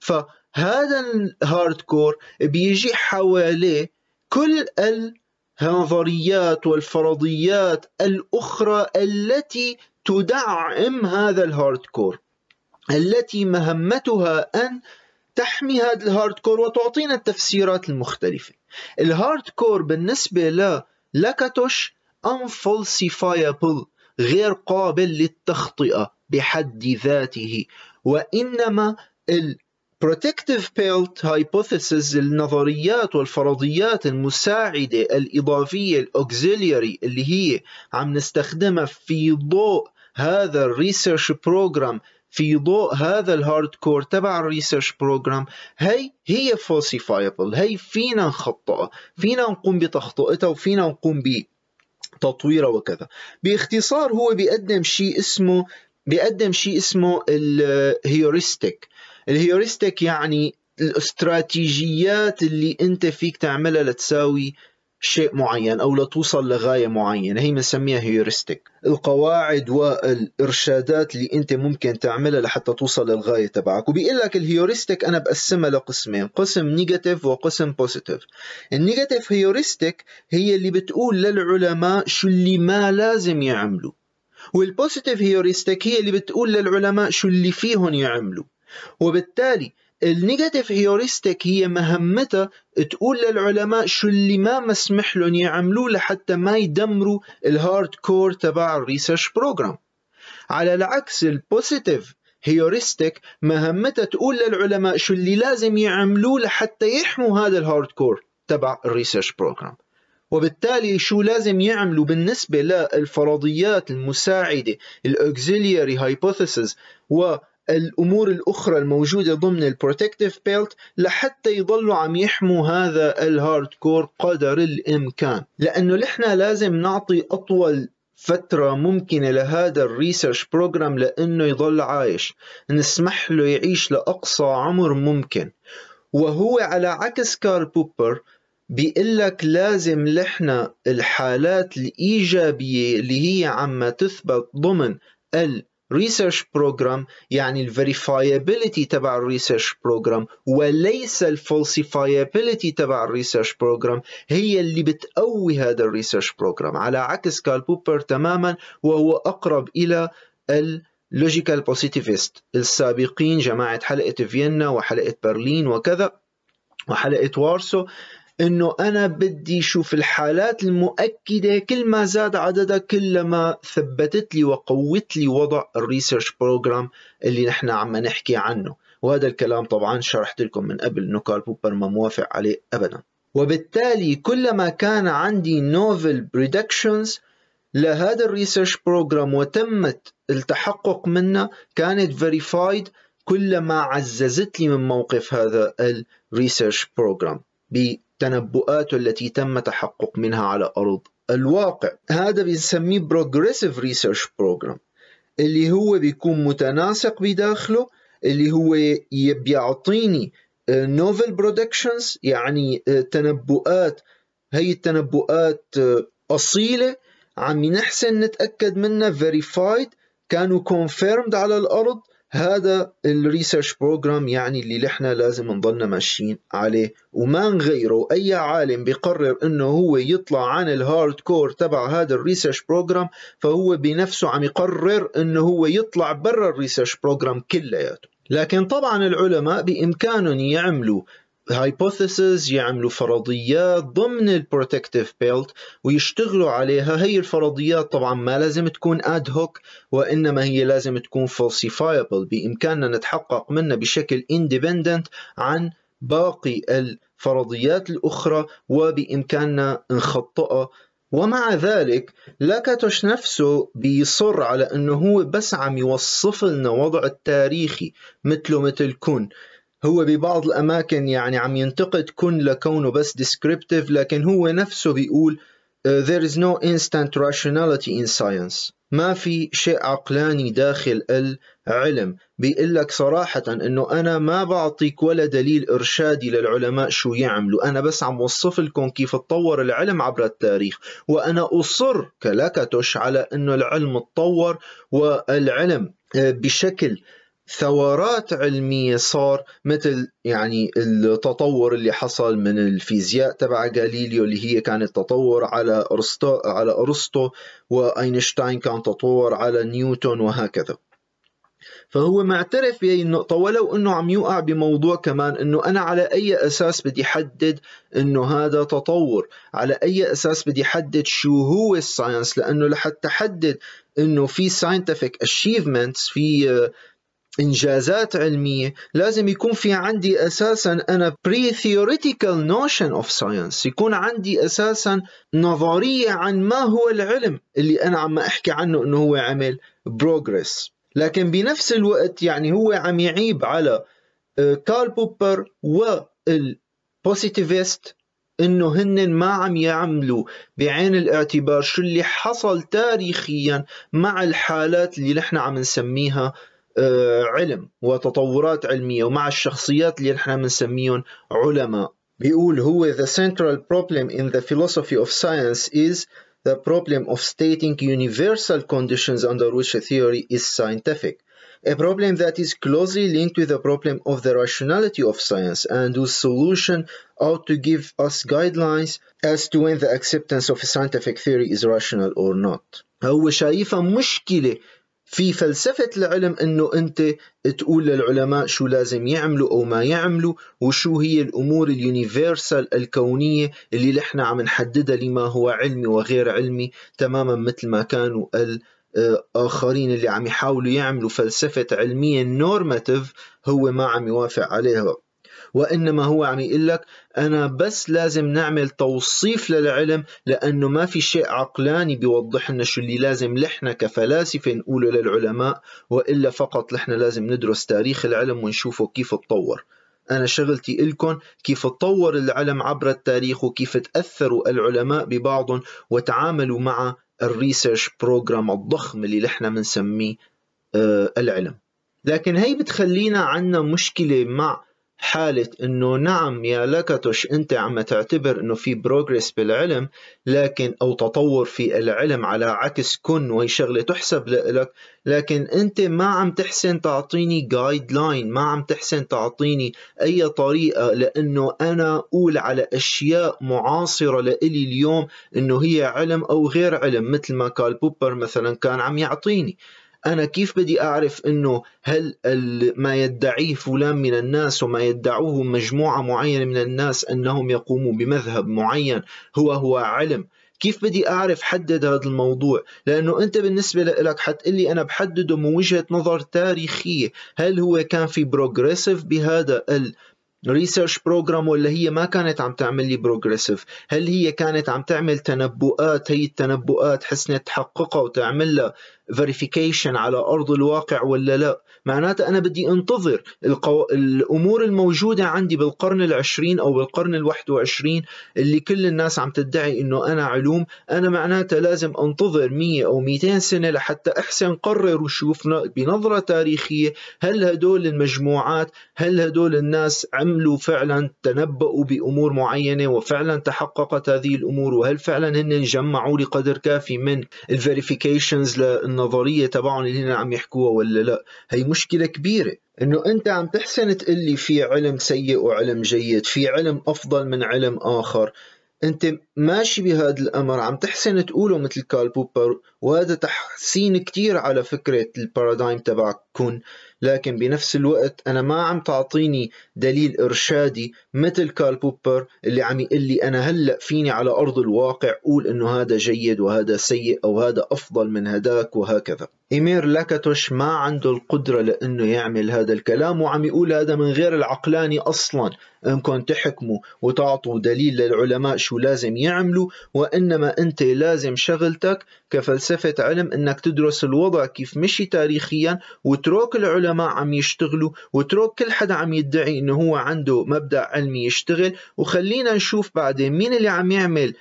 فهذا الهارد كور بيجي حواليه كل ال النظريات والفرضيات الأخرى التي تدعم هذا الهارد كور، التي مهمتها أن تحمي هذا الهارد كور وتعطينا التفسيرات المختلفة. الهارد كور بالنسبة للاكاتوش unfalsifiable، غير قابل للتخطئة، بحد ذاته، وإنما Protective Belt Hypothesis، النظريات والفرضيات المساعدة الإضافية ال Auxiliary اللي هي عم نستخدمها في ضوء هذا الريسيرش بروجرام، في ضوء هذا الهاردكور تبع الريسيرش بروجرام، هي هي falsifiable، هي فينا نخطئها، فينا نقوم بتخطئتها وفينا نقوم بتطويرها وكذا. باختصار هو بيقدم شيء اسمه بيقدم شيء اسمه الهيوريستيك. الهيوريستيك يعني الاستراتيجيات اللي انت فيك تعملها لتساوي شيء معين أو لتوصل لغاية معينة، هي بنسميها هيوريستيك، القواعد والإرشادات اللي أنت ممكن تعملها لحتى توصل للغاية تبعك. وبيقول لك الهيوريستيك أنا بقسمها لقسمين، قسم نيجاتيف وقسم بوزيتيف. النيجاتيف هيوريستيك هي اللي بتقول للعلماء شو اللي ما لازم يعملوا، والبوزيتيف هيوريستيك هي اللي بتقول للعلماء شو اللي فيهم يعملوا. وبالتالي النيجاتيف هيوريستيك هي مهمتها تقول للعلماء شو اللي ما مسمح لهم يعملوه لحتى ما يدمروا الهارد كور تبع الريسيرش بروجرام. على العكس البوزيتيف هيوريستيك مهمتها تقول للعلماء شو اللي لازم يعملوه لحتى يحموا هذا الهارد كور تبع الريسيرش بروجرام. وبالتالي شو لازم يعملوا بالنسبة للفرضيات المساعدة الأوكسيلياري هايبوثيسز و الأمور الأخرى الموجودة ضمن البروتكتيف بيلت لحتى يضلوا عم يحموا هذا الهارد كور قدر الإمكان، لأنه نحن لازم نعطي أطول فترة ممكنة لهذا الريسيرش بروجرام لأنه يضل عايش، نسمح له يعيش لأقصى عمر ممكن. وهو على عكس كارل بوبر بيقلك لازم لحنا الحالات الإيجابية اللي هي عم تثبت ضمن ال ريسيرش بروجرام، يعني الفيريفايابيليتي تبع الريسيرش بروجرام وليس الفالسيفايابيليتي تبع الريسيرش بروجرام، هي اللي بتقوي هذا الريسيرش بروجرام، على عكس كارل بوبر تماما، وهو أقرب إلى اللوجيكال بوزيتيفيست السابقين، جماعة حلقة فيينا وحلقة برلين وكذا وحلقة وارسو، إنه أنا بدي شوف الحالات المؤكدة كل ما زاد عددها كل ما ثبتت لي وقوت لي وضع الريسيرش بروجرام اللي نحن عم نحكي عنه. وهذا الكلام طبعا شرحت لكم من قبل إنه كارل بوبر ما موافق عليه أبدا. وبالتالي كلما كان عندي نوفل بريدكشنز لهذا الريسيرش بروجرام وتمت التحقق منها كانت فيريفايد، كلما عززت لي من موقف هذا الريسيرش بروجرام تنبؤاته التي تم تحقق منها على أرض الواقع. هذا بنسميه Progressive Research Program، اللي هو بيكون متناسق بداخله، اللي هو بيعطيني Novel Productions، يعني تنبؤات، هي التنبؤات أصيلة عم نحسن نتأكد منها، Verified، كانوا Confirmed على الأرض. هذا الريسيرش بروجرام يعني اللي احنا لازم نضلنا ماشيين عليه وما نغيره. اي عالم بيقرر انه هو يطلع عن الهارد كور تبع هذا الريسيرش بروجرام فهو بنفسه عم يقرر انه هو يطلع برا الريسيرش بروجرام كلياته. لكن طبعا العلماء بامكانهم يعملوا هايبوثيسز، يعملوا فرضيات ضمن البروتكتيف بيلت ويشتغلوا عليها. هي الفرضيات طبعا ما لازم تكون اد هوك، وانما هي لازم تكون فالسيفايبل، بامكاننا نتحقق منها بشكل اندبندنت عن باقي الفرضيات الاخرى وبامكاننا نخطئها. ومع ذلك لاكاتوش نفسه بيصر على انه هو بس عم يوصف لنا وضع التاريخي مثله مثل كون. هو ببعض الأماكن يعني عم ينتقد كون لكونه بس descriptive، لكن هو نفسه بيقول there is no instant rationality in science، ما في شيء عقلاني داخل العلم. بيقول لك صراحة أنه أنا ما بعطيك ولا دليل إرشادي للعلماء شو يعملوا، أنا بس عم وصف لكم كيف تطور العلم عبر التاريخ، وأنا أصر كلاكاتوش على أنه العلم تطور، والعلم بشكل ثورات علمية صار، مثل يعني التطور اللي حصل من الفيزياء تبع غاليليو اللي هي كانت تطور على أرسطو على أرسطو، وأينشتاين كان تطور على نيوتن وهكذا. فهو معترف بهي النقطة، ولو انه عم يوقع بموضوع كمان انه انا على اي اساس بدي حدد انه هذا تطور، على اي اساس بدي حدد شو هو الساينس، لانه لحتى حدد انه في scientific achievements، في انجازات علمية، لازم يكون في عندي اساسا انا pre-theoretical notion of science، يكون عندي اساسا نظرية عن ما هو العلم اللي انا عم احكي عنه انه هو عمل progress. لكن بنفس الوقت يعني هو عم يعيب على كارل بوبر والبوزيتيفيست انه هن ما عم يعملوا بعين الاعتبار شو اللي حصل تاريخيا مع الحالات اللي نحن عم نسميها علم وتطورات علمية، ومع الشخصيات اللي نحن بنسميهم علماء. بيقول هو the central problem in the philosophy of science is the problem of stating universal conditions under which a theory is scientific, a problem that is closely linked with the problem of the rationality of science and whose solution ought to give us guidelines as to when the acceptance of a scientific theory is rational or not. هو شايفة مشكلة في فلسفة العلم انه انت تقول للعلماء شو لازم يعملوا او ما يعملوا، وشو هي الامور اليونيفرسال الكونية اللي نحن عم نحددها لما هو علمي وغير علمي، تماما مثل ما كانوا الاخرين اللي عم يحاولوا يعملوا فلسفة علمية نورماتيف هو ما عم يوافق عليها، وإنما هو عم يقول لك أنا بس لازم نعمل توصيف للعلم، لأنه ما في شيء عقلاني بيوضح لنا شو اللي لازم لحنا كفلاسفة نقوله للعلماء، وإلا فقط لحنا لازم ندرس تاريخ العلم ونشوفه كيف تطور. أنا شغلتي إلكن كيف تطور العلم عبر التاريخ، وكيف تأثروا العلماء ببعضهم وتعاملوا مع الريسيرش بروجرام الضخم اللي لحنا منسميه العلم. لكن هي بتخلينا عنا مشكلة مع حالة انه نعم يا لكتش انت عم تعتبر انه في بروجرس بالعلم، لكن او تطور في العلم على عكس كن، وهي شغلة تحسب لك، لكن انت ما عم تحسن تعطيني جايد لاين، ما عم تحسن تعطيني اي طريقة لانه انا اقول على اشياء معاصرة لإلي اليوم انه هي علم او غير علم، مثل ما كارل بوبر مثلا كان عم يعطيني. أنا كيف بدي أعرف أنه هل ما يدعيه فلان من الناس وما يدعوه مجموعة معينة من الناس أنهم يقوموا بمذهب معين هو هو علم؟ كيف بدي أعرف حدد هذا الموضوع؟ لأنه أنت بالنسبة لك حتقلي أنا بحدده من وجهة نظر تاريخية، هل هو كان في بروجريسيف بهذا ال ريسيرش بروجرام ولا هي ما كانت عم تعمل لي بروجريسيف؟ هل هي كانت عم تعمل تنبؤات، هي التنبؤات حسنت تحققها وتعمل لها فيريفيكيشن على أرض الواقع ولا لا؟ معناتها أنا بدي انتظر القو... الأمور الموجودة عندي بالقرن العشرين أو بالقرن الواحد وعشرين اللي كل الناس عم تدعي إنه أنا علوم، أنا معناتها لازم انتظر مية أو ميتين سنة لحتى أحسن قرر وشوف بنظرة تاريخية هل هدول المجموعات، هل هدول الناس عملوا فعلا، تنبؤوا بأمور معينة وفعلا تحققت هذه الأمور، وهل فعلا هن جمعوا لقدر كافي من الفيريفيكيشنز للنظرية تبعهم اللي هن عم يحكوها ولا لا؟ هي مشكلة كبيرة انه انت عم تحسن تقلي في علم سيء وعلم جيد، في علم افضل من علم اخر، انت ماشي بهذا الامر عم تحسن تقوله مثل كارل بوبر، وهذا تحسين كتير على فكرة البارادايم تبعك كون، لكن بنفس الوقت انا ما عم تعطيني دليل ارشادي مثل كارل بوبر اللي عم يقول لي انا هلا فيني على ارض الواقع قول انه هذا جيد وهذا سيء او هذا افضل من هداك وهكذا. ايمير لاكاتوش ما عنده القدره لانه يعمل هذا الكلام، وعم يقول هذا من غير العقلاني اصلا انكم تحكموا وتعطوا دليل للعلماء شو لازم يعملوا، وانما انت لازم شغلتك كفلسفه علم انك تدرس الوضع كيف مشي تاريخيا، وتروك العلماء ما عم يشتغلوا، وتروك كل حدا عم يدعي انه هو عنده مبدأ علمي يشتغل، وخلينا نشوف بعدين مين اللي عم يعمل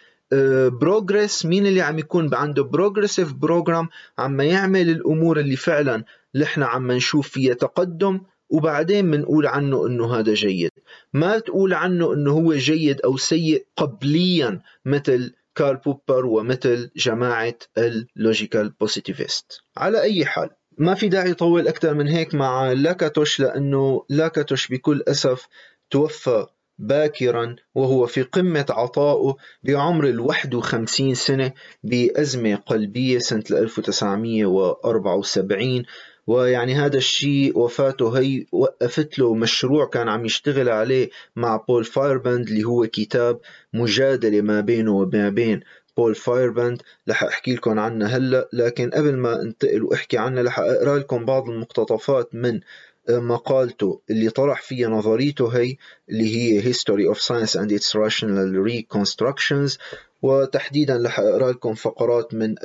بروجرس، مين اللي عم يكون عنده بروجرسيف بروجرام عم يعمل الامور اللي فعلا نحن عم نشوف فيها تقدم، وبعدين بنقول عنه انه هذا جيد. ما تقول عنه انه هو جيد او سيء قبليا مثل كارل بوبر ومثل جماعة اللوجيكال بوزيتيفيست. على اي حال ما في داعي يطول أكثر من هيك مع لاكاتوش، لأنه لاكاتوش بكل أسف توفى باكرا وهو في قمة عطائه بعمر الواحد وخمسين سنة بأزمة قلبية سنة ألف وتسعمية وأربعة وسبعين، ويعني هذا الشيء وفاته هي وقفت له مشروع كان عم يشتغل عليه مع بول فايربند اللي هو كتاب مجادلة ما بينه وما بين بول فايربند. رح احكي لكم عنها هلا، لكن قبل ما انتقل واحكي عنها رح اقرا لكم بعض المقتطفات من مقالته اللي طرح فيها نظريته هي اللي هي History of Science and its Rational Reconstructions، وتحديدا رح اقرا لكم فقرات من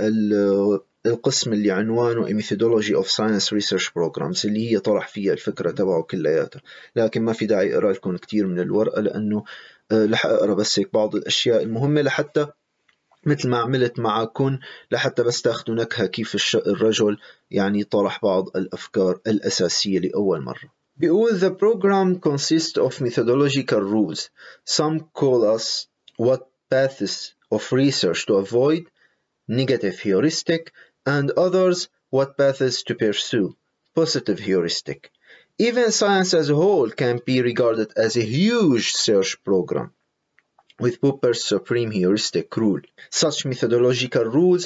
القسم اللي عنوانه Methodology of Science Research Programs اللي هي طرح فيها الفكرة تبعه كلياتها، لكن ما في داعي اقرا لكم كثير من الورقة لانه رح اقرا بس هيك بعض الاشياء المهمة لحتى مثل ما عملت معكم لحتى بس تاخدوا نكهة كيف الرجل يعني طرح بعض الأفكار الأساسية لأول مرة. بيقول The program consists of methodological rules. Some call us what paths of research to avoid, negative heuristic, and others what paths to pursue, positive heuristic. Even science as a whole can be regarded as a huge search program. With Popper's supreme heuristic rule. Such methodological rules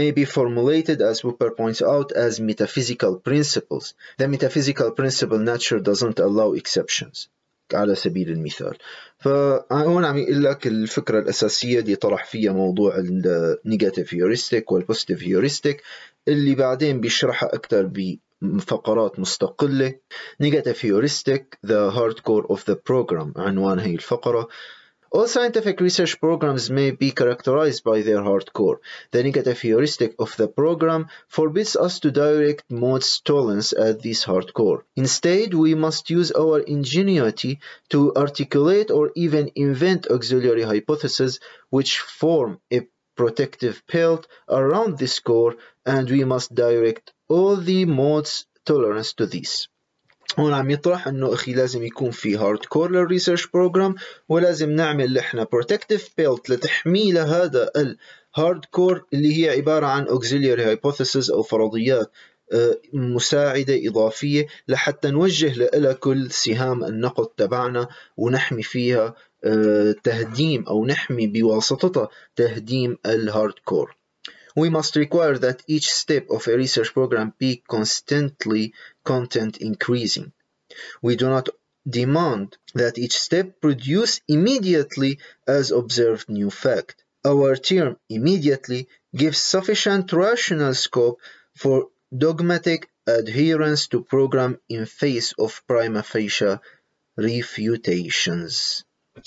may be formulated, as Popper points out, as metaphysical principles. The metaphysical principle nature doesn't allow exceptions. على سبيل المثال، فهون عم يقول لك الفكرة الأساسية اللي طرح فيها موضوع النيجاتيف هيوريستيك والبوزيتيف هيوريستيك اللي بعدين بيشرحها أكثر ب فقرات مستقلة. Negative heuristic, the hardcore of the program. عنوان هي الفقرة. All scientific research programs may be characterized by their hardcore. The negative heuristic of the program forbids us to direct most tolerance at this hardcore. Instead, we must use our ingenuity to articulate or even invent auxiliary hypotheses which form a protective pelt around this core, and we must direct all the modes tolerance to this. هون عم يطرح انه اخي لازم يكون في هارد كور للريسيرش بروجرام، ولازم نعمل احنا بروتكتيف بيلت لتحميه لهذا الهارد كور اللي هي عباره عن auxiliary hypotheses او فرضيات مساعده اضافيه لحتى نوجه لها كل سهام النقد تبعنا ونحمي فيها تهديم او نحمي بواسطتها تهديم الهارد كور. We must require that each step of a research program be constantly content increasing. We do not demand that each step produce immediately as observed new fact. Our term immediately gives sufficient rational scope for dogmatic adherence to program in face of prima facie refutations.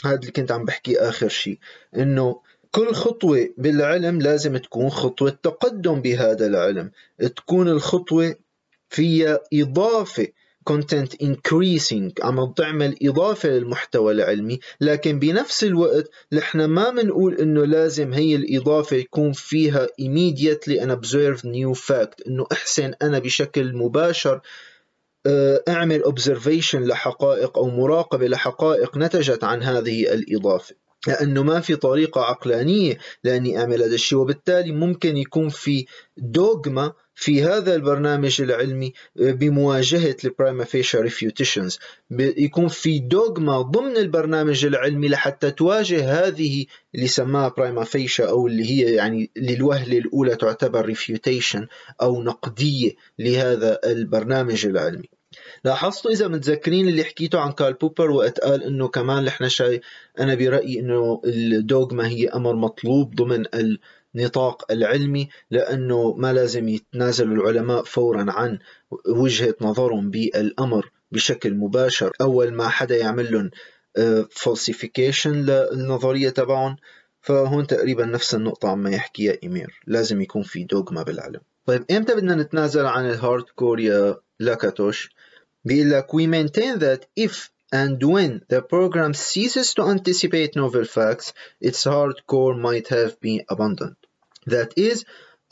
هذا اللي كنت عم بحكي آخر شيء، إنه كل خطوة بالعلم لازم تكون خطوة تقدم بهذا العلم، تكون الخطوة فيها إضافة content increasing، عم تعمل إضافة للمحتوى العلمي، لكن بنفس الوقت نحن ما بنقول إنه لازم هي الإضافة يكون فيها immediately an observed new fact، إنه أحسن أنا بشكل مباشر أعمل observation لحقائق أو مراقبة لحقائق نتجت عن هذه الإضافة، لأنه ما في طريقة عقلانية لأني أعمل هذا الشيء، وبالتالي ممكن يكون في دوغما في هذا البرنامج العلمي بمواجهة البرايما فيشا ريفيوتيشنز، يكون في دوغما ضمن البرنامج العلمي لحتى تواجه هذه اللي سماها برايما فيشا أو اللي هي يعني للوهلة الأولى تعتبر ريفيوتيشن أو نقدية لهذا البرنامج العلمي. لاحظتوا إذا متذكرين اللي حكيته عن كارل بوبر وقت قال إنه كمان إحنا شاي، أنا برأيي إنه الدوغما هي أمر مطلوب ضمن النطاق العلمي لأنه ما لازم يتنازل العلماء فورا عن وجهة نظرهم بالأمر بشكل مباشر أول ما حدا يعمل لهم فالسيفيكيشن للنظرية تبعهم. فهون تقريبا نفس النقطة عما يحكيها إمير، لازم يكون في دوغما بالعلم. طيب إمتى بدنا نتنازل عن الهارد كور يا لاكاتوش؟ بيقول لك we maintain that if and when the program ceases to anticipate novel facts, its hardcore might have been abandoned. That is,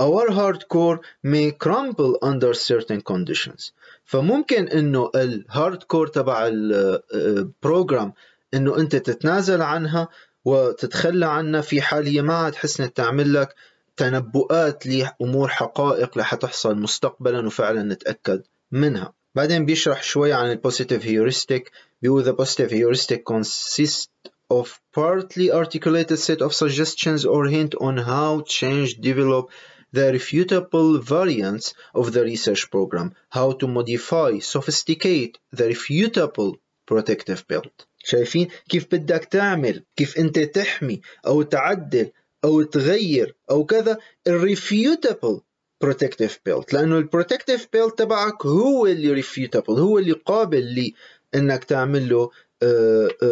our hardcore may crumble under certain conditions. فممكن إنه الهاردكور تبع البروجرام إنه أنت تتنازل عنها وتتخلى عنها في حال هي ما عاد حسنت تعمل لك تنبؤات لأمور حقائق لح تحصل مستقبلا وفعلا نتأكد منها. بعدين بيشرح شوي عن ال positive heuristic. بيقول the positive heuristic consists of partly articulated set of suggestions or hint on how change, develop, the refutable variants of the research program, how to modify, sophisticate the refutable protective belt. شايفين كيف بدك تعمل، كيف انت تحمي او تعدل او تغير او كذا الريفيوتابل protective belt، لانه البروتكتيف بيلت تبعك هو اللي ريفيوتابل، هو اللي قابل لي انك تعمل له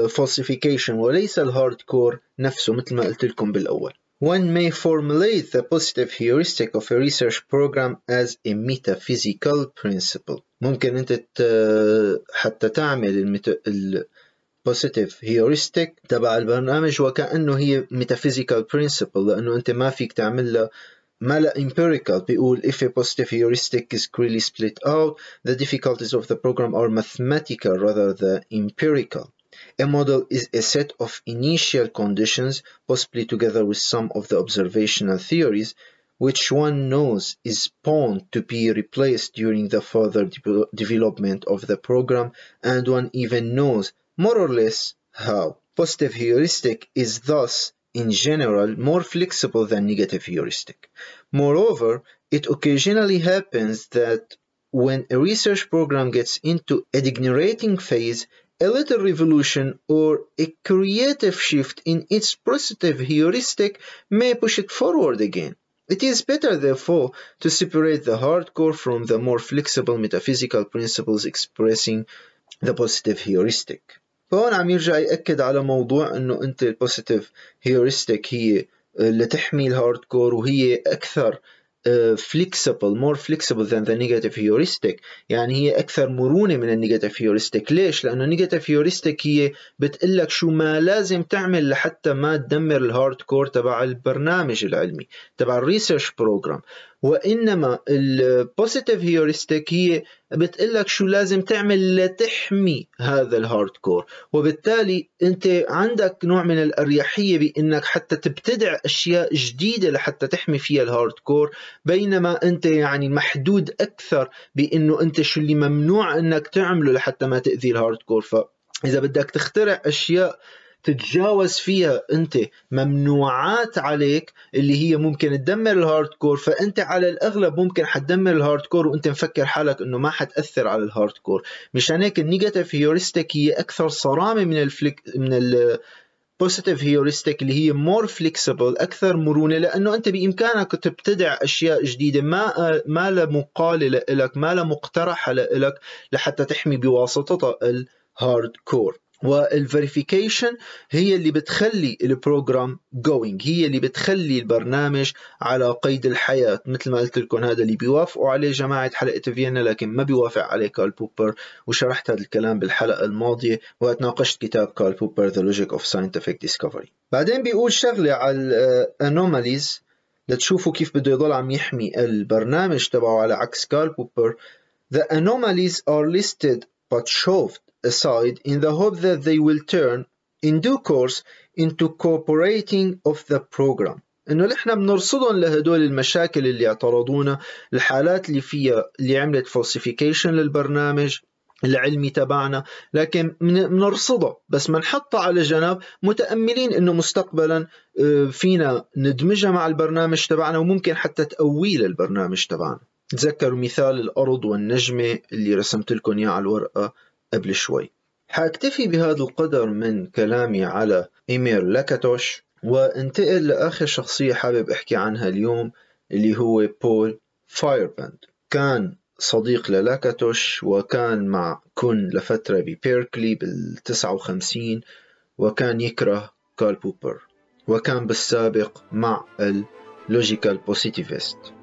falsification وليس الهارد كور نفسه مثل ما قلت لكم بالاول. One may formulate the positive heuristic of a research program as a metaphysical principle. ممكن انت حتى تعمل المت... ال positive heuristic تبع البرنامج وكأنه هي metaphysical principle، لأنه أنت ما فيك تعملها، ما لها empirical. بيقول if a positive heuristic is clearly split out, the difficulties of the program are mathematical rather than empirical. A model is a set of initial conditions, possibly together with some of the observational theories, which one knows is bound to be replaced during the further de development of the program, and one even knows more or less how. Positive heuristic is thus, in general, more flexible than negative heuristic. Moreover, it occasionally happens that when a research program gets into a degenerating phase, a little revolution or a creative shift in its positive heuristic may push it forward again. It is better, therefore, to separate the hardcore from the more flexible metaphysical principles expressing the positive heuristic. فهون عم يرجع يأكد على موضوع انه انت البوزيتيف هيوريستيك هي اللي تحمي الهارد كور، وهي اكثر فليكسبل، مور فليكسبل ذان ذا نيجاتيف هيوريستيك، يعني هي اكثر مرونه من النيجاتيف هيوريستيك. ليش؟ لانه النيجاتيف هيوريستيك هي بتقول لك شو ما لازم تعمل لحتى ما تدمر الهارد كور تبع البرنامج العلمي تبع الريسيرش بروجرام، وانما البوزيتيف هيوريستيك هي بتقول لك شو لازم تعمل لتحمي هذا الهارد كور، وبالتالي انت عندك نوع من الاريحيه بانك حتى تبتدع اشياء جديده لحتى تحمي فيها الهارد كور، بينما انت يعني محدود اكثر بانه انت شو اللي ممنوع انك تعمله لحتى ما تاذي الهارد كور. فاذا بدك تخترع اشياء تتجاوز فيها انت ممنوعات عليك اللي هي ممكن تدمر الهارد كور، فانت على الاغلب ممكن حتدمر الهارد كور وانت مفكر حالك انه ما حتاثر على الهارد كور. مشان هيك النيجاتيف هيوريستيك هي اكثر صرامه من الفليك من ال positive heuristic اللي هي more flexible، أكثر مرونة، لأنه أنت بإمكانك تبتدع أشياء جديدة ما ما لا مقالة لك، ما لا مقترحة لك، لحتى تحمي بواسطتها الهارد كور. والفيريفيكيشن هي اللي بتخلي البروجرام going، هي اللي بتخلي البرنامج على قيد الحياة، مثل ما قلت لكم هذا اللي بيوافقوا عليه جماعة حلقة فيينا، لكن ما بيوافق عليه كارل بوبر، وشرحت هذا الكلام بالحلقة الماضية وتناقشت كتاب كارل بوبر The Logic of Scientific Discovery. بعدين بيقول شغلة على الأنوماليز لتشوفوا كيف بده يضل عم يحمي البرنامج تبعه على عكس كارل بوبر. The anomalies are listed but shoved aside in the hope that they will turn in due course into cooperating of the program. انه نحن بنرصدهم لهدول المشاكل اللي اعترضونا، الحالات اللي فيها اللي عملت فالسيفيكيشن للبرنامج العلمي تبعنا، لكن بنرصدها بس بنحطها على جنب متاملين انه مستقبلا فينا ندمجها مع البرنامج تبعنا وممكن حتى تقوي للبرنامج تبعنا. تذكروا مثال الارض والنجمه اللي رسمت لكم اياه على الورقه قبل شوي. حاكتفي بهذا القدر من كلامي على إيمير لاكاتوش وانتقل لآخر شخصية حابب أحكي عنها اليوم اللي هو بول فايربند. كان صديق للاكاتوش وكان مع كون لفترة ببيركلي بالتسعة وخمسين، وكان يكره كارل بوبر، وكان بالسابق مع اللوجيكال بوزيتيفيست.